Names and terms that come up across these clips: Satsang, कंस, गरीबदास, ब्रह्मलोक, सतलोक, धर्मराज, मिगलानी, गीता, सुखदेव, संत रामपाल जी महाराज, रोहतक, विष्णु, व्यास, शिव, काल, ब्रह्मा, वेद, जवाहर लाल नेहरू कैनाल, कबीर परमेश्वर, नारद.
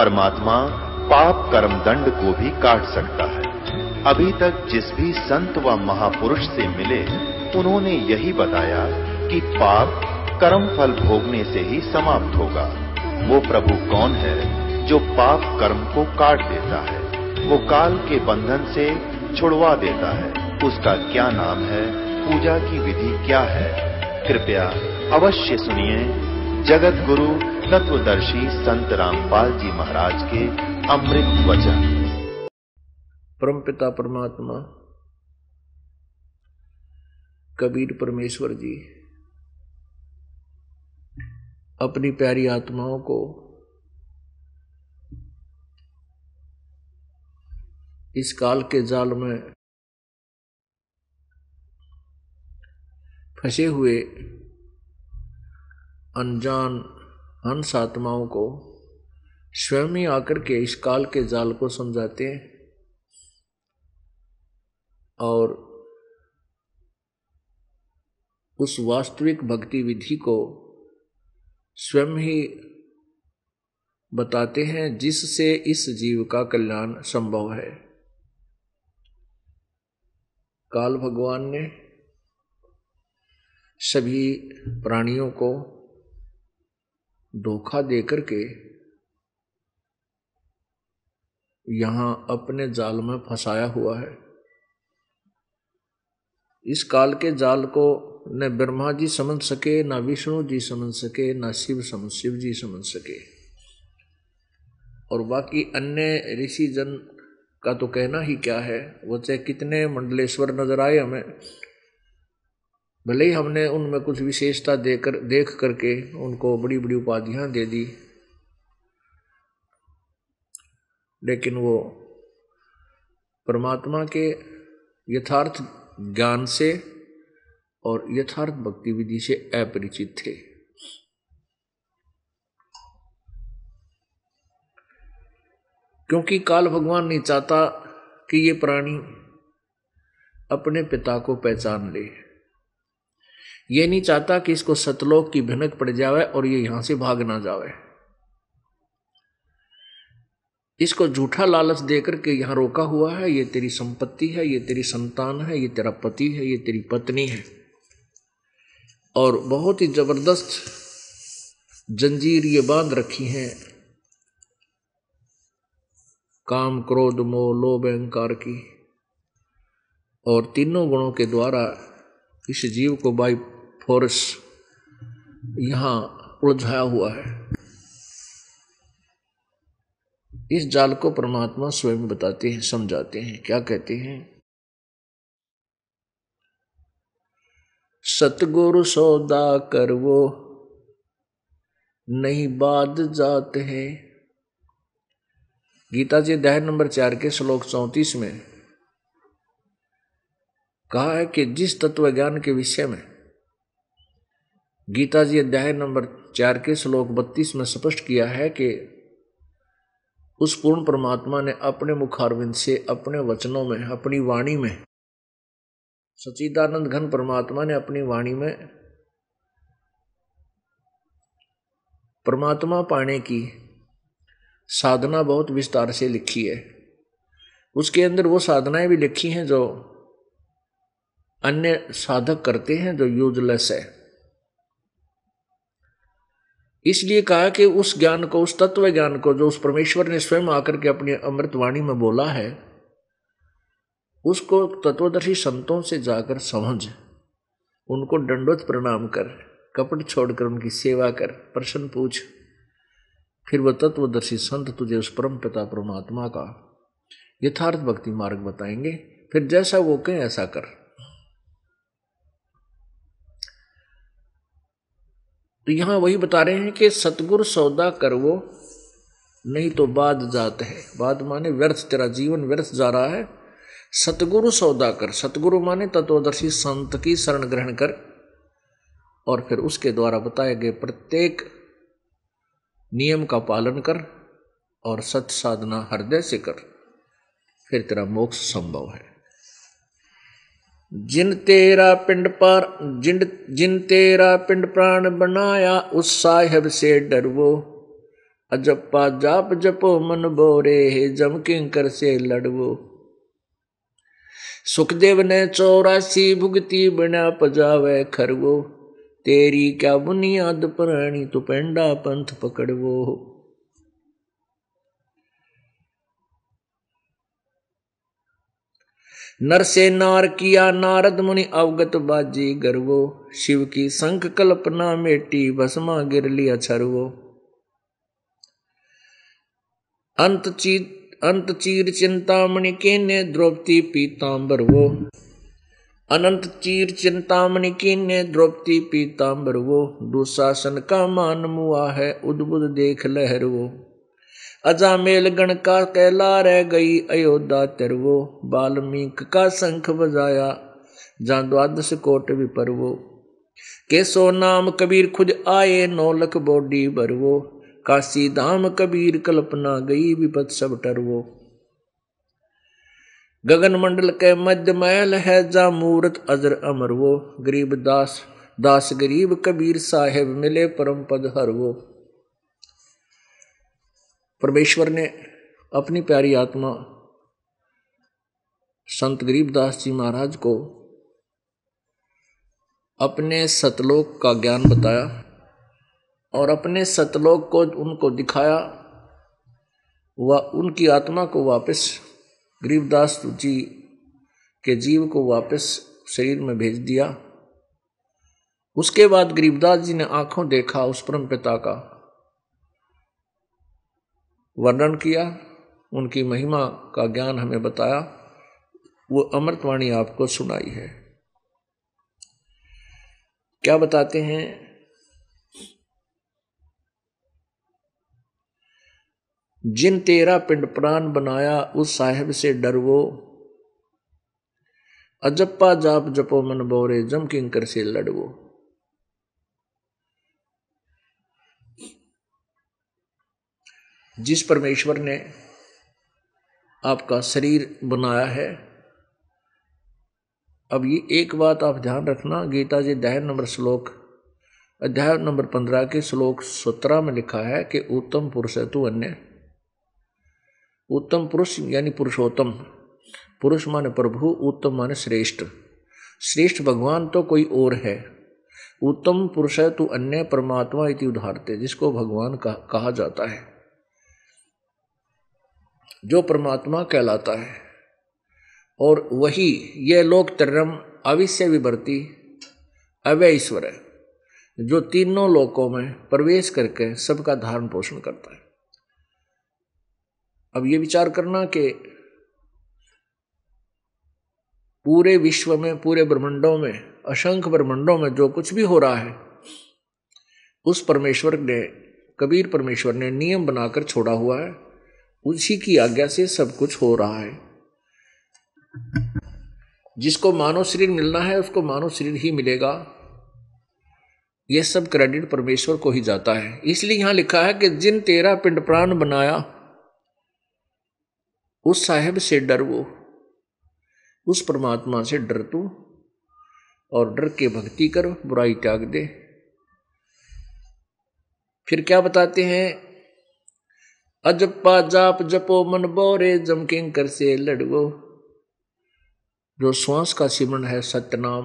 परमात्मा पाप कर्म दंड को भी काट सकता है। अभी तक जिस भी संत व महापुरुष से मिले उन्होंने यही बताया कि पाप कर्म फल भोगने से ही समाप्त होगा। वो प्रभु कौन है जो पाप कर्म को काट देता है, वो काल के बंधन से छुड़वा देता है। उसका क्या नाम है, पूजा की विधि क्या है, कृपया अवश्य सुनिए जगत गुरु तत्वदर्शी संत रामपाल जी महाराज के अमृत वचन। परमपिता परमात्मा कबीर परमेश्वर जी अपनी प्यारी आत्माओं को इस काल के जाल में फंसे हुए अनजान हंस आत्माओं को स्वयं ही आकर के इस काल के जाल को समझाते हैं और उस वास्तविक भक्ति विधि को स्वयं ही बताते हैं जिससे इस जीव का कल्याण संभव है। काल भगवान ने सभी प्राणियों को धोखा देकर के यहां अपने जाल में फंसाया हुआ है। इस काल के जाल को न ब्रह्मा जी समझ सके, ना विष्णु जी समझ सके, ना शिव जी समझ सके। और बाकी अन्य ऋषि जन का तो कहना ही क्या है, वो चाहे कितने मंडलेश्वर नजर आए हमें, भले ही हमने उनमें कुछ विशेषता देख करके उनको बड़ी बड़ी उपाधियां दे दी, लेकिन वो परमात्मा के यथार्थ ज्ञान से और यथार्थ भक्ति विधि से अपरिचित थे। क्योंकि काल भगवान नहीं चाहता कि ये प्राणी अपने पिता को पहचान ले, ये नहीं चाहता कि इसको सतलोक की भनक पड़ जावे और ये यहां से भाग ना जावे। इसको झूठा लालच देकर के यहां रोका हुआ है, ये तेरी संपत्ति है, ये तेरी संतान है, ये तेरा पति है, ये तेरी पत्नी है, और बहुत ही जबरदस्त जंजीर ये बांध रखी है काम क्रोध मोह लोभ अहंकार की, और तीनों गुणों के द्वारा इस जीव को बाई फोर्स यहां उलझाया हुआ है। इस जाल को परमात्मा स्वयं बताते हैं, समझाते हैं। क्या कहते हैं? सतगुरु सौदा कर वो नहीं बाध जात है। गीता जी अध्याय नंबर 4 के श्लोक 34 में कहा है कि जिस तत्व ज्ञान के विषय में गीता जी अध्याय नंबर 4 के श्लोक 32 में स्पष्ट किया है कि उस पूर्ण परमात्मा ने अपने मुखारविंद से, अपने वचनों में, अपनी वाणी में, सच्चिदानंद घन परमात्मा ने अपनी वाणी में परमात्मा पाने की साधना बहुत विस्तार से लिखी है। उसके अंदर वो साधनाएं भी लिखी हैं जो अन्य साधक करते हैं, जो यूजलेस है। इसलिए कहा कि उस ज्ञान को, उस तत्व ज्ञान को जो उस परमेश्वर ने स्वयं आकर के अपनी अमृतवाणी में बोला है, उसको तत्वदर्शी संतों से जाकर समझ, उनको दंडोत प्रणाम कर, कपट छोड़कर उनकी सेवा कर, प्रश्न पूछ, फिर वह तत्वदर्शी संत तुझे उस परम पिता परमात्मा का यथार्थ भक्ति मार्ग बताएंगे, फिर जैसा वो कहें ऐसा कर। तो यहां वही बता रहे हैं कि सतगुरु सौदा कर वो नहीं तो बाद जात है। बाद माने व्यर्थ, तेरा जीवन व्यर्थ जा रहा है। सतगुरु सौदा कर, सतगुरु माने तत्वदर्शी संत की शरण ग्रहण कर, और फिर उसके द्वारा बताए गए प्रत्येक नियम का पालन कर और सत साधना हृदय से कर, फिर तेरा मोक्ष संभव है। जिन तेरा पिंड प्राण बनाया उस साहिब से डरवो, अजप्पा जाप जपो मन बोरे हे जम किंकर से लड़वो। सुखदेव ने 84 भुगती बिना पजावे खरवो, तेरी क्या बुनियाद प्राणी तू पेंडा पंथ पकड़वो। नर से नार किया नारद मुनि अवगत बाजी गर्वो, शिव की संख कल्पना मेटी भस्मा गिर लिया छरवो। अंत चीर चिंतामणि कीने द्रौपदी पीताम्बर वो, अनंत चीर चिंतामणि कीने द्रौपदी पीताम्बर वो, दुशासन का मान मुआ है उद्भुत देख लहर वो। अजामेलगण का कैला रह गई अयोध्या तिरवो, वाल्मीकि का शंख बजाया जा द्वादश कोट विपरवो। केसो नाम कबीर खुद आए नौलख बॉडी भरवो, काशी धाम कबीर कल्पना गई विपत सब टरवो। गगन मंडल के मध्य महल है जा मूर्त अजर अमरवो, गरीबदास दास गरीब कबीर साहेब मिले परम पद हरवो। परमेश्वर ने अपनी प्यारी आत्मा संत गरीबदास जी महाराज को अपने सतलोक का ज्ञान बताया और अपने सतलोक को उनको दिखाया। वह उनकी आत्मा को वापस गरीबदास जी के जीव को वापस शरीर में भेज दिया। उसके बाद गरीबदास जी ने आंखों देखा उस परम पिता का वर्णन किया, उनकी महिमा का ज्ञान हमें बताया, वो अमृतवाणी आपको सुनाई है। क्या बताते हैं? जिन तेरा पिंड प्राण बनाया उस साहेब से डरवो, अजप्पा जाप जपो मन बोरे जम किंकर से लड़वो। जिस परमेश्वर ने आपका शरीर बनाया है। अब ये एक बात आप ध्यान रखना, गीता जी अध्याय नंबर 15 के श्लोक 17 में लिखा है कि उत्तम पुरुष है तू अन्य। उत्तम पुरुष यानी पुरुषोत्तम, पुरुष माने प्रभु, उत्तम माने श्रेष्ठ। श्रेष्ठ भगवान तो कोई और है। उत्तम पुरुष है तू अन्य परमात्मा इति उदाहरते, जिसको भगवान कहा जाता है, जो परमात्मा कहलाता है। और वही यह लोक तरम अविश्य विवर्ती अव्यय ईश्वर है, जो तीनों लोकों में प्रवेश करके सबका धारण पोषण करता है। अब ये विचार करना कि पूरे विश्व में, पूरे ब्रह्मांडों में, असंख्य ब्रह्मांडों में जो कुछ भी हो रहा है, उस परमेश्वर ने, कबीर परमेश्वर ने नियम बनाकर छोड़ा हुआ है। उसी की आज्ञा से सब कुछ हो रहा है। जिसको मानव शरीर मिलना है उसको मानव शरीर ही मिलेगा। यह सब क्रेडिट परमेश्वर को ही जाता है। इसलिए यहां लिखा है कि जिन तेरा पिंड प्राण बनाया उस साहेब से डर वो, उस परमात्मा से डर तू और डर के भक्ति कर, बुराई त्याग दे। फिर क्या बताते हैं? अजप्पा जाप जपो मन बोरे जम किंकर से लड़वो। जो श्वास का सिमरन है सतनाम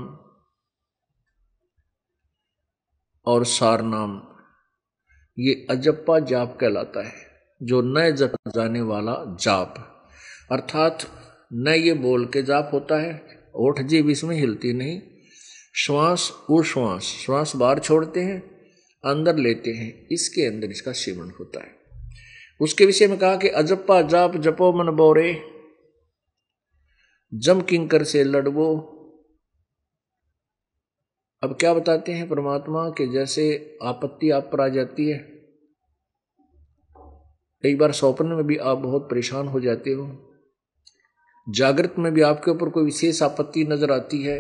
और सारनाम, ये अजप्पा जाप कहलाता है, जो नए जपा जाने वाला जाप। अर्थात न ये बोल के जाप होता है, ओठ जीभ इसमें हिलती नहीं, श्वास उश्वास, श्वास बाहर छोड़ते हैं अंदर लेते हैं, इसके अंदर इसका सिमरन होता है। उसके विषय में कहा कि अजप्पा जाप जपो मन बोरे जम किंकर से लड़वो। अब क्या बताते हैं परमात्मा के? जैसे आपत्ति आप पर आ जाती है, कई बार स्वप्न में भी आप बहुत परेशान हो जाते हो, जागृत में भी आपके ऊपर कोई विशेष आपत्ति नजर आती है,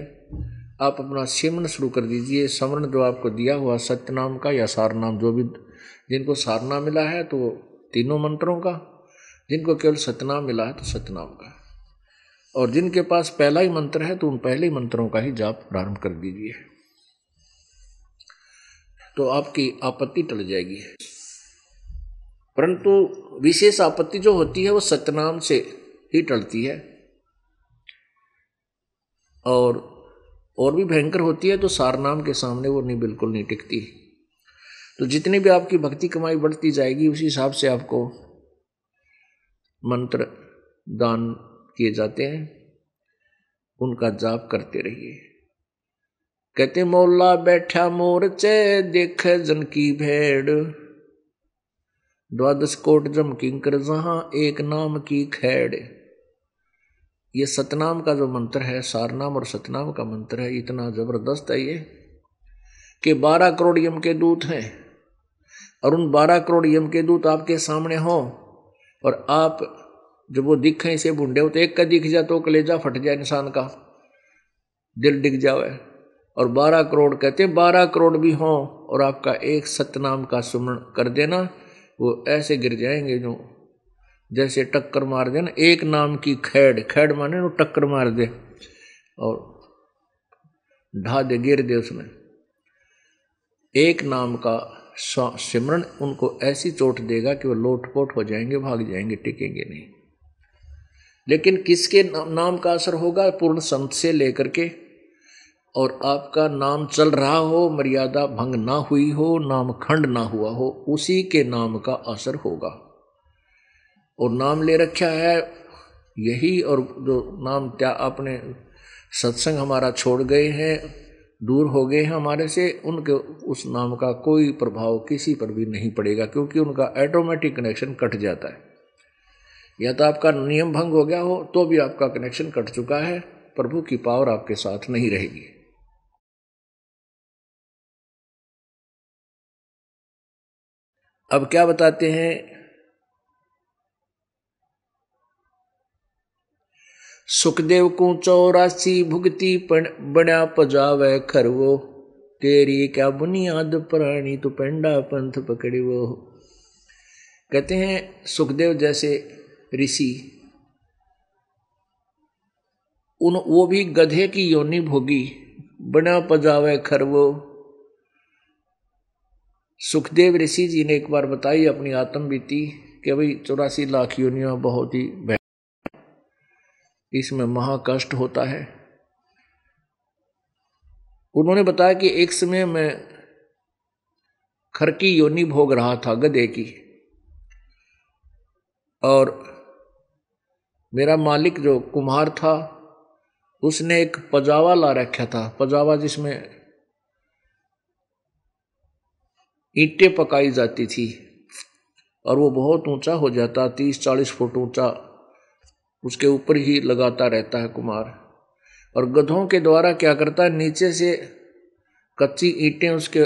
आप अपना सिमरन शुरू कर दीजिए। समरण जो आपको दिया हुआ सत्यनाम का या सारनाम, जो भी जिनको सारनाम मिला है तो तीनों मंत्रों का, जिनको केवल सतनाम मिला है तो सतनाम का, और जिनके पास पहला ही मंत्र है तो उन पहले मंत्रों का ही जाप प्रारंभ कर दीजिए, तो आपकी आपत्ति टल जाएगी। परंतु विशेष आपत्ति जो होती है वो सतनाम से ही टलती है और भी भयंकर होती है, तो सारनाम के सामने वो नहीं, बिल्कुल नहीं टिकती। तो जितनी भी आपकी भक्ति कमाई बढ़ती जाएगी उसी हिसाब से आपको मंत्र दान किए जाते हैं, उनका जाप करते रहिए। कहते मौला बैठा मोरचे देख जन की भेड़, द्वादश कोट जम किंकर जहां एक नाम की खैड़। ये सतनाम का जो मंत्र है, सारनाम और सतनाम का मंत्र है, इतना जबरदस्त है ये कि 12 करोड़ यम के दूत हैं, और उन 12 करोड़ यम के दूत आपके सामने हों और आप जब वो दिखें इसे भूंडे हो, तो एक का दिख जाए तो कलेजा फट जाए, इंसान का दिल डिग जाए। और 12 करोड़ कहते हैं 12 करोड़ भी हों और आपका एक सतनाम का सुमरण कर देना, वो ऐसे गिर जाएंगे जो जैसे टक्कर मार देना एक नाम की खैड़। खैड़ माने वो टक्कर मार दे और ढा दे, गिर दे उसमें। एक नाम का सिमरण उनको ऐसी चोट देगा कि वो लोटपोट हो जाएंगे, भाग जाएंगे, टिकेंगे नहीं। लेकिन किसके नाम का असर होगा? पूर्ण संत से लेकर के, और आपका नाम चल रहा हो, मर्यादा भंग ना हुई हो, नाम खंड ना हुआ हो, उसी के नाम का असर होगा। और नाम ले रखा है यही, और जो नाम क्या आपने सत्संग हमारा छोड़ गए हैं, दूर हो गए हैं हमारे से, उनके उस नाम का कोई प्रभाव किसी पर भी नहीं पड़ेगा, क्योंकि उनका ऑटोमेटिक कनेक्शन कट जाता है। या तो आपका नियम भंग हो गया हो तो भी आपका कनेक्शन कट चुका है, प्रभु की पावर आपके साथ नहीं रहेगी। अब क्या बताते हैं? सुखदेव को 84 भुगती बड़ा पजावे खरवो, तेरी क्या बुनियाद प्राणी तो पेंडा पंथ पकड़ी वो। कहते हैं सुखदेव जैसे ऋषि, उन वो भी गधे की योनि भोगी, बना पजावे खरवो। सुखदेव ऋषि जी ने एक बार बताई अपनी आत्म बीती कि भाई 84 लाख योनियां बहुत ही, इसमें महाकष्ट होता है। उन्होंने बताया कि एक समय मैं खर की योनि भोग रहा था, गधे की, और मेरा मालिक जो कुम्हार था उसने एक पजावा ला रखा था, पजावा जिसमें ईंटें पकाई जाती थी, और वो बहुत ऊंचा हो जाता, 30-40 फुट ऊंचा, उसके ऊपर ही लगाता रहता है कुम्हार। और गधों के द्वारा क्या करता है, नीचे से कच्ची ईंटें उसके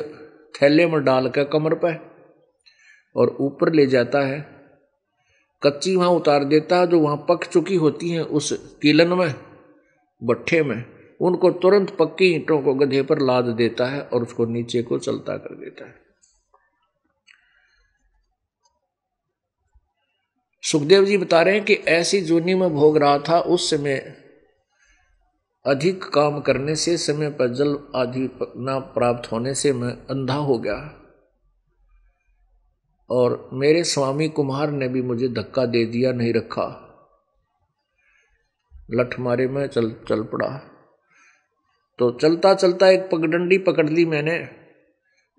थैले में डालकर कमर पर, और ऊपर ले जाता है, कच्ची वहाँ उतार देता है, जो वहाँ पक चुकी होती हैं उस कीलन में, भट्ठे में, उनको तुरंत पक्की ईंटों को गधे पर लाद देता है और उसको नीचे को चलता कर देता है। सुखदेव जी बता रहे हैं कि ऐसी जूनी में भोग रहा था, उस समय अधिक काम करने से, समय पर जल आदि ना प्राप्त होने से मैं अंधा हो गया, और मेरे स्वामी कुम्हार ने भी मुझे धक्का दे दिया, नहीं रखा, लठ मारे में चल पड़ा। तो चलता चलता एक पगडंडी पकड़ ली मैंने,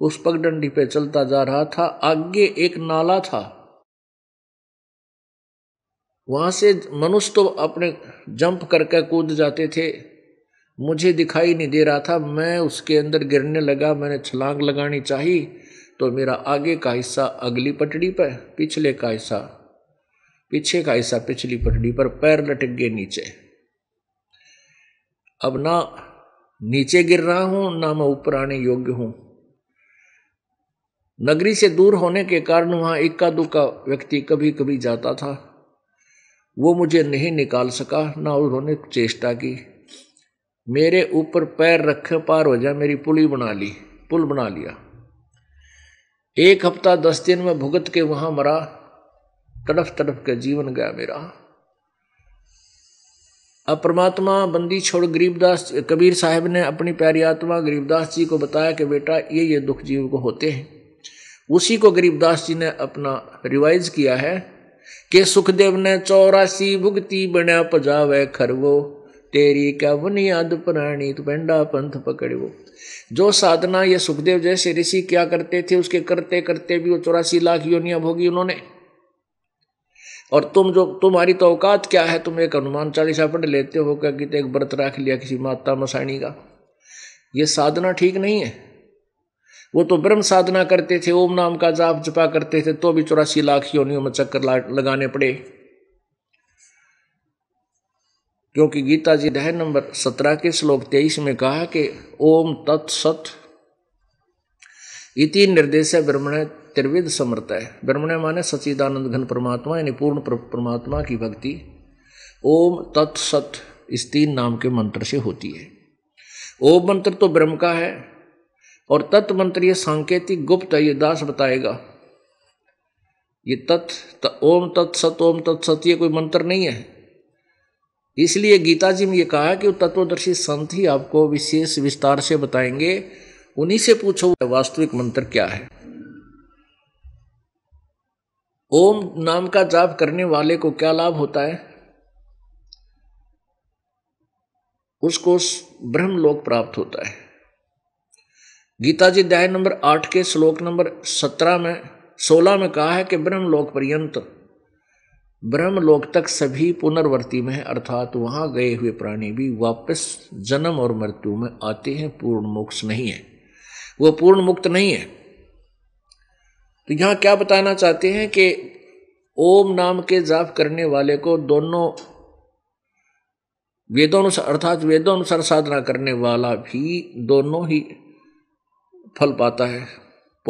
उस पगडंडी पे चलता जा रहा था, आगे एक नाला था, वहां से मनुष्य तो अपने जंप करके कूद जाते थे, मुझे दिखाई नहीं दे रहा था, मैं उसके अंदर गिरने लगा। मैंने छलांग लगानी चाही तो मेरा आगे का हिस्सा अगली पटड़ी पर, पीछे का हिस्सा पिछली पटड़ी पर, पैर लटक गए नीचे। अब ना नीचे गिर रहा हूं, ना मैं ऊपर आने योग्य हूं। नगरी से दूर होने के कारण वहां इक्का दुक्का व्यक्ति कभी कभी जाता था, वो मुझे नहीं निकाल सका, ना उन्होंने चेष्टा की। मेरे ऊपर पैर रखे पार हो जा, मेरी पुल बना लिया। 1 हफ्ता 10 दिन में भुगत के वहां मरा, तड़फ के जीवन गया मेरा। अब परमात्मा बंदी छोड़ गरीबदास कबीर साहब ने अपनी प्यारी आत्मा गरीबदास जी को बताया कि बेटा ये दुख जीव को होते हैं, उसी को गरीबदास जी ने अपना रिवाइज किया है कि सुखदेव ने 84 भुगती बना पजावे खरवो, तेरी क्या बुनियाद पुराणी तु पेंडा पंथ पकड़वो। जो साधना ये सुखदेव जैसे ऋषि क्या करते थे, उसके करते करते भी वो 84 लाख योनिया भोगी उन्होंने। और तुम जो तुम्हारी तो औकात क्या है, तुम एक हनुमान चालीसा पढ़ लेते हो, क्या कि एक व्रत रख लिया किसी माता मसाणी का। ये साधना ठीक नहीं है। वो तो ब्रह्म साधना करते थे, ओम नाम का जाप जपा करते थे, तो भी 84 लाख योनियों में चक्कर लगाने पड़े। क्योंकि गीता जी अध्याय नंबर 17 के श्लोक 23 में कहा कि ओम तत्सत इति निर्देश ब्रह्मणे त्रिविध समर्थ है। ब्रह्मणे माने सच्चिदानंद घन परमात्मा, यानी पूर्ण परमात्मा की भक्ति ओम तत्सत इस 3 नाम के मंत्र से होती है। ओम मंत्र तो ब्रह्म का है और तत् मंत्र ये सांकेतिक गुप्त है, ये दास बताएगा। ये ओम तत्सत ये कोई मंत्र नहीं है। इसलिए गीता जी में ये कहा कि तत्वदर्शी संत ही आपको विशेष विस्तार से बताएंगे, उन्हीं से पूछो वास्तविक मंत्र क्या है। ओम नाम का जाप करने वाले को क्या लाभ होता है? उसको ब्रह्मलोक प्राप्त होता है। गीता जी अध्याय नंबर 8 के श्लोक नंबर 16 में कहा है कि ब्रह्मलोक पर्यंत, ब्रह्मलोक तक सभी पुनर्वर्ती में है, अर्थात वहां गए हुए प्राणी भी वापस जन्म और मृत्यु में आते हैं, पूर्ण मोक्ष नहीं है, वो पूर्ण मुक्त नहीं है। तो यहां क्या बताना चाहते हैं कि ओम नाम के जाप करने वाले को दोनों वेदों अनुसार साधना करने वाला भी दोनों ही फल पाता है,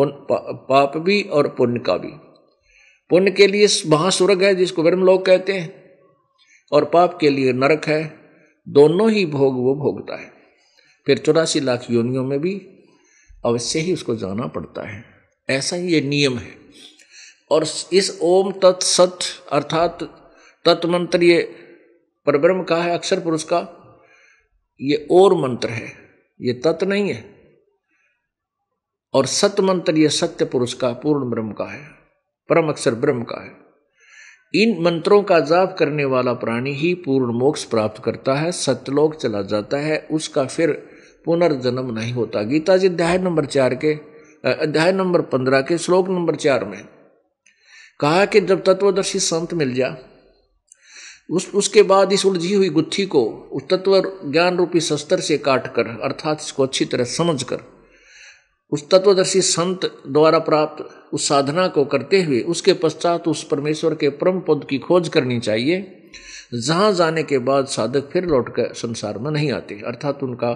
पाप भी और पुण्य का भी। पुण्य के लिए वहाँ स्वर्ग है जिसको ब्रह्मलोक कहते हैं, और पाप के लिए नरक है। दोनों ही भोग वो भोगता है। फिर 84 लाख योनियों में भी अवश्य ही उसको जाना पड़ता है, ऐसा ही ये नियम है। और इस ओम तत्सत अर्थात तत्मंत्र ये परब्रह्म का है, अक्षर पुरुष का, ये और मंत्र है, ये तत् नहीं है। और सत मंत्र ये सत्य पुरुष का, पूर्ण ब्रह्म का है, परम अक्षर ब्रह्म का है। इन मंत्रों का जाप करने वाला प्राणी ही पूर्ण मोक्ष प्राप्त करता है, सतलोक चला जाता है, उसका फिर पुनर्जन्म नहीं होता। गीता जी अध्याय नंबर 15 के श्लोक नंबर 4 में कहा कि जब तत्वदर्शी संत मिल जा, उसके बाद इस उलझी हुई गुत्थी को उस तत्व ज्ञान रूपी शस्त्र से काटकर, अर्थात इसको अच्छी तरह समझकर, उस तत्वदर्शी संत द्वारा प्राप्त उस साधना को करते हुए उसके पश्चात उस परमेश्वर के परम पद की खोज करनी चाहिए, जहाँ जाने के बाद साधक फिर लौटकर संसार में नहीं आते, अर्थात उनका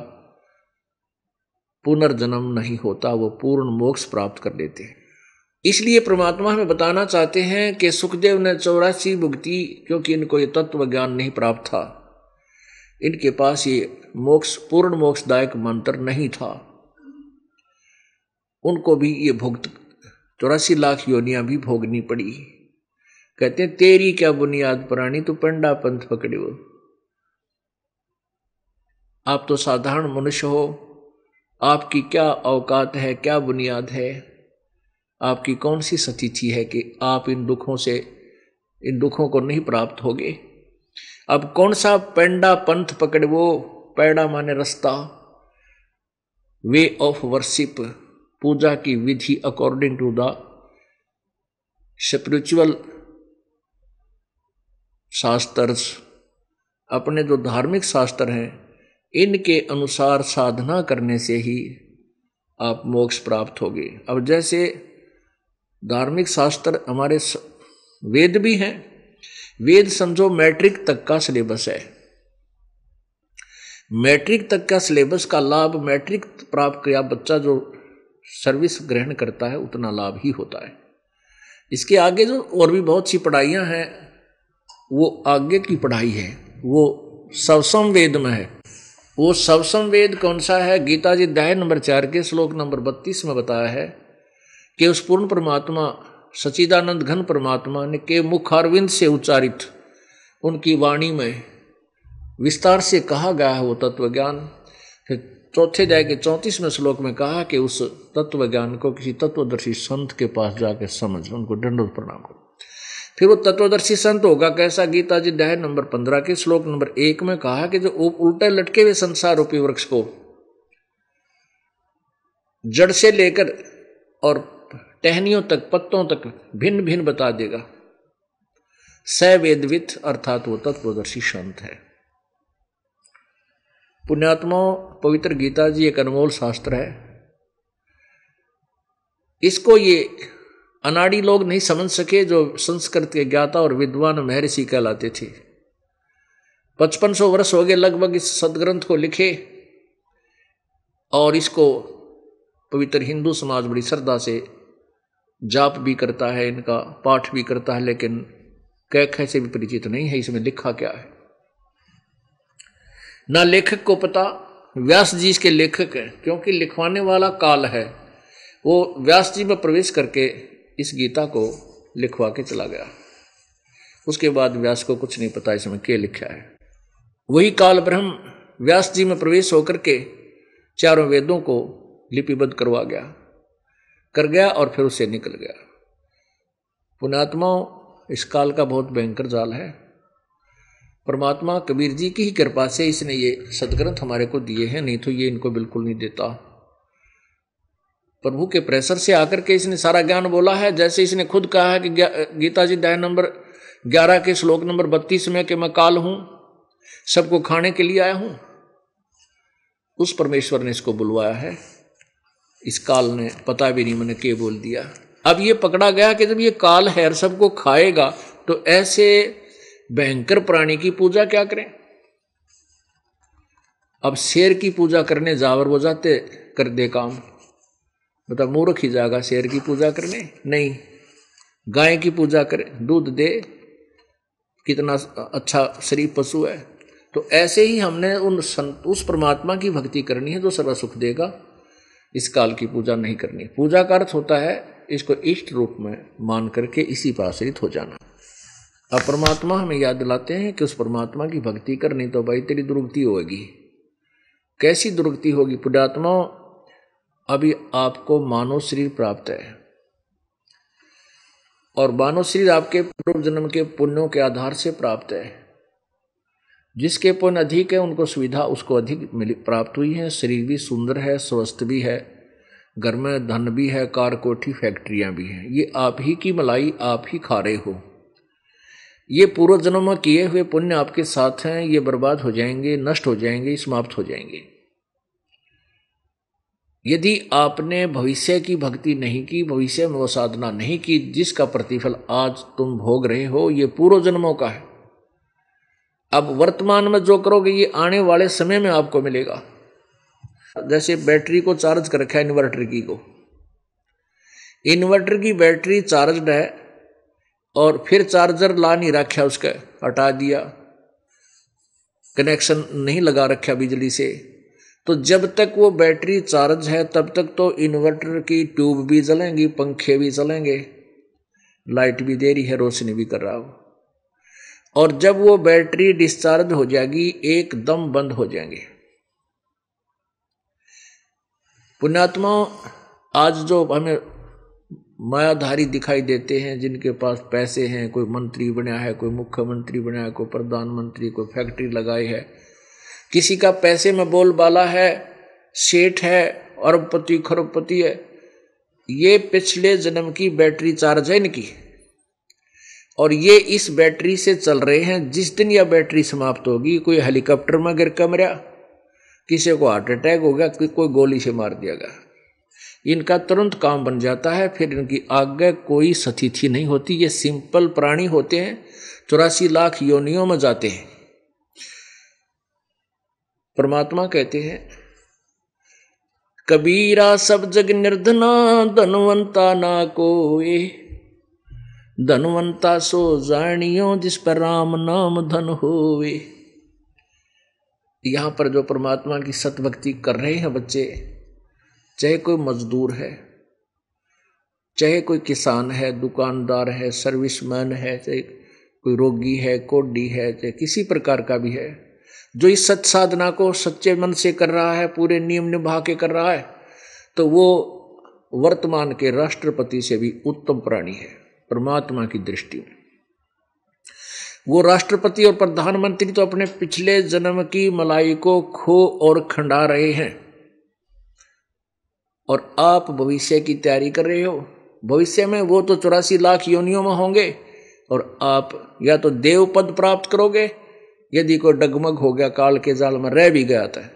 पुनर्जन्म नहीं होता, वो पूर्ण मोक्ष प्राप्त कर लेते हैं। इसलिए परमात्मा हमें बताना चाहते हैं कि सुखदेव ने 84 भुक्ति, क्योंकि इनको ये तत्व ज्ञान नहीं प्राप्त था, इनके पास ये मोक्ष पूर्ण मोक्षदायक मंत्र नहीं था, उनको भी ये भुक्त 84 लाख योनियां भी भोगनी पड़ी। कहते हैं तेरी क्या बुनियाद पुरानी तो पंडा पंथ पकड़े हो। आप तो साधारण मनुष्य हो, आपकी क्या औकात है, क्या बुनियाद है, आपकी कौन सी स्थिति है कि आप इन दुखों को नहीं प्राप्त होगे। अब कौन सा पेंडा पंथ पकड़े वो, पैडा माने रास्ता, वे ऑफ वर्शिप, पूजा की विधि according to the spiritual shastras, अपने जो धार्मिक शास्त्र हैं इनके अनुसार साधना करने से ही आप मोक्ष प्राप्त होगे। अब जैसे धार्मिक शास्त्र हमारे वेद भी हैं, वेद समझो मैट्रिक तक का सिलेबस है। मैट्रिक तक का सिलेबस का लाभ मैट्रिक प्राप्त किया बच्चा जो सर्विस ग्रहण करता है उतना लाभ ही होता है। इसके आगे जो और भी बहुत सी पढ़ाइयाँ हैं, वो आगे की पढ़ाई है, वो सवसम वेद में है। वो सवसम वेद कौन सा है? गीता जी अध्याय नंबर 4 के श्लोक नंबर 32 में बताया है कि उस पूर्ण परमात्मा सच्चिदानंद घन परमात्मा ने के मुखारविंद से उच्चारित उनकी वाणी में विस्तार से कहा गया है वो तत्वज्ञान। चौथे अध्याय के 34वें श्लोक में कहा कि उस तत्व ज्ञान को किसी तत्वदर्शी संत के पास जाकर समझ, उनको दंडवत प्रणाम करो। फिर वो तत्वदर्शी संत होगा कैसा? गीता जी अध्याय नंबर 15 के श्लोक नंबर 1 में कहा कि जो उल्टे लटके हुए संसार रूपी वृक्ष को जड़ से लेकर और टहनियों तक, पत्तों तक भिन्न भिन्न बता देगा, स वेदविद अर्थात वो तत्वदर्शी संत है। पुण्यात्माओं, पवित्र गीता जी एक अनमोल शास्त्र है। इसको ये अनाड़ी लोग नहीं समझ सके जो संस्कृत के ज्ञाता और विद्वान महर्षि कहलाते थे। 5500 वर्ष हो गए लगभग इस सदग्रंथ को लिखे, और इसको पवित्र हिंदू समाज बड़ी श्रद्धा से जाप भी करता है, इनका पाठ भी करता है, लेकिन कह कह से भी परिचित नहीं है इसमें लिखा क्या है। ना लेखक को पता, व्यास जी इसके लेखक हैं, क्योंकि लिखवाने वाला काल है। वो व्यास जी में प्रवेश करके इस गीता को लिखवा के चला गया। उसके बाद व्यास को कुछ नहीं पता इसमें क्या लिखा है। वही काल ब्रह्म व्यास जी में प्रवेश होकर के चारों वेदों को लिपिबद्ध करवा गया कर गया और फिर उससे निकल गया। पुण्यात्माओं, इस काल का बहुत भयंकर जाल है। परमात्मा कबीर जी की ही कृपा से इसने ये सदग्रंथ हमारे को दिए हैं, नहीं तो ये इनको बिल्कुल नहीं देता। प्रभु के प्रेशर से आकर के इसने सारा ज्ञान बोला है। जैसे इसने खुद कहा है कि गीता जी अध्याय नंबर 11 के श्लोक नंबर 32 में कि मैं काल हूं, सबको खाने के लिए आया हूं। उस परमेश्वर ने इसको बुलवाया है। इस काल ने पता भी नहीं मैंने क्या बोल दिया। अब ये पकड़ा गया कि जब ये काल है और सबको खाएगा तो ऐसे भयंकर प्राणी की पूजा क्या करें? अब शेर की पूजा करने जावर वो जाते कर दे काम, मतलब मूर्ख ही जाएगा शेर की पूजा करने। नहीं, गाय की पूजा करे, दूध दे, कितना अच्छा शरीफ पशु है। तो ऐसे ही हमने उस परमात्मा की भक्ति करनी है जो सर्व सुख देगा। इस काल की पूजा नहीं करनी। पूजा का अर्थ होता है इसको इष्ट रूप में मान करके इसी पर आश्रित हो जाना। अब परमात्मा हमें याद दिलाते हैं कि उस परमात्मा की भक्ति करनी, तो भाई तेरी दुर्गति होगी। कैसी दुर्गति होगी? पुण्यात्मा, अभी आपको मानव शरीर प्राप्त है, और मानव शरीर आपके पूर्व जन्म के पुण्यों के आधार से प्राप्त है। जिसके पुण्य अधिक है उनको सुविधा उसको अधिक मिली प्राप्त हुई है। शरीर भी सुंदर है, स्वस्थ भी है, घर में धन भी है, कार कोठी फैक्ट्रियां भी हैं। ये आप ही की मलाई आप ही खा रहे हो। ये पूर्व जन्म में किए हुए पुण्य आपके साथ हैं। ये बर्बाद हो जाएंगे, नष्ट हो जाएंगे, समाप्त हो जाएंगे। यदि आपने भविष्य की भक्ति नहीं की, भविष्य में वो साधना नहीं की जिसका प्रतिफल आज तुम भोग रहे हो, ये पूर्व जन्मों का है। अब वर्तमान में जो करोगे ये आने वाले समय में आपको मिलेगा। जैसे बैटरी को चार्ज कर रखा है, इन्वर्टर की को, इन्वर्टर की बैटरी चार्जड है और फिर चार्जर ला नहीं रखा, उसका हटा दिया, कनेक्शन नहीं लगा रखा बिजली से, तो जब तक वो बैटरी चार्ज है तब तक तो इन्वर्टर की ट्यूब भी जलेंगी, पंखे भी चलेंगे, लाइट भी दे रही है, रोशनी भी कर रहा हो। और जब वो बैटरी डिस्चार्ज हो जाएगी एकदम बंद हो जाएंगे। पुण्यात्माओं, आज जो हमें मायाधारी दिखाई देते हैं, जिनके पास पैसे हैं, कोई मंत्री बना है, कोई मुख्यमंत्री बना है, कोई प्रधानमंत्री, कोई फैक्ट्री लगाई है, किसी का पैसे में बोलबाला है, सेठ है, अरबपति खरबपति है, ये पिछले जन्म की बैटरी चार्ज है इनकी, और ये इस बैटरी से चल रहे हैं। जिस दिन यह बैटरी समाप्त होगी, कोई हेलीकॉप्टर में गिर कर मरा, किसी को हार्ट अटैक हो गया, कोई गोली से मार दिया गया, इनका तुरंत काम बन जाता है। फिर इनकी आगे कोई सतिथि नहीं होती। ये सिंपल प्राणी होते हैं, 84 लाख योनियों में जाते हैं। परमात्मा कहते हैं, कबीरा सब जग निर्धना धनवंता ना कोई, धनवंता सो जानियो जिस पर राम नाम धन होवे। यहां पर जो परमात्मा की सतभक्ति कर रहे हैं बच्चे, चाहे कोई मजदूर है, चाहे कोई किसान है, दुकानदार है, सर्विसमैन है, चाहे कोई रोगी है, कोडी है, चाहे किसी प्रकार का भी है, जो इस सत साधना को सच्चे मन से कर रहा है, पूरे नियम निभा के कर रहा है, तो वो वर्तमान के राष्ट्रपति से भी उत्तम प्राणी है परमात्मा की दृष्टि में। वो राष्ट्रपति और प्रधानमंत्री तो अपने पिछले जन्म की मलाई को खो और खंडा रहे हैं, और आप भविष्य की तैयारी कर रहे हो। भविष्य में वो तो 84 लाख योनियों में होंगे, और आप या तो देव पद प्राप्त करोगे, यदि कोई डगमग हो गया काल के जाल में रह भी गया था,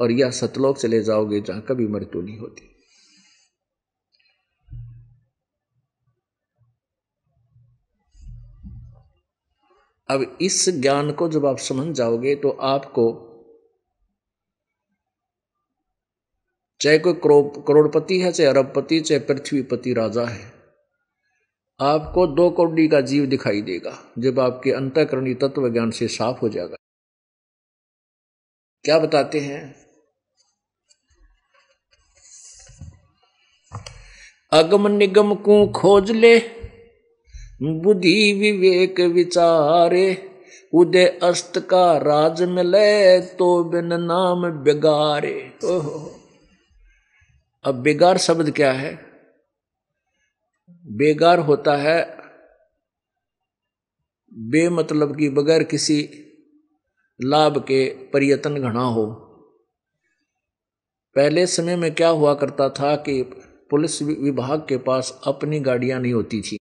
और या सतलोक चले जाओगे जहां कभी मृत्यु नहीं होती। अब इस ज्ञान को जब आप समझ जाओगे तो आपको चाहे कोई करोड़पति है, चाहे अरबपति, चाहे पृथ्वीपति राजा है, आपको 2 कौड़ी का जीव दिखाई देगा जब आपके अंतःकरणी तत्व ज्ञान से साफ हो जाएगा। क्या बताते हैं? अगम निगम को खोज ले, बुद्धि विवेक विचारे, उदय अस्त का राज मिले, तो बिन नाम बिगारे। ओहो, अब बेगार शब्द क्या है? बेगार होता है बे मतलब की बगैर किसी लाभ के प्रयत्न घना हो। पहले समय में क्या हुआ करता था कि पुलिस विभाग के पास अपनी गाड़ियां नहीं होती थी,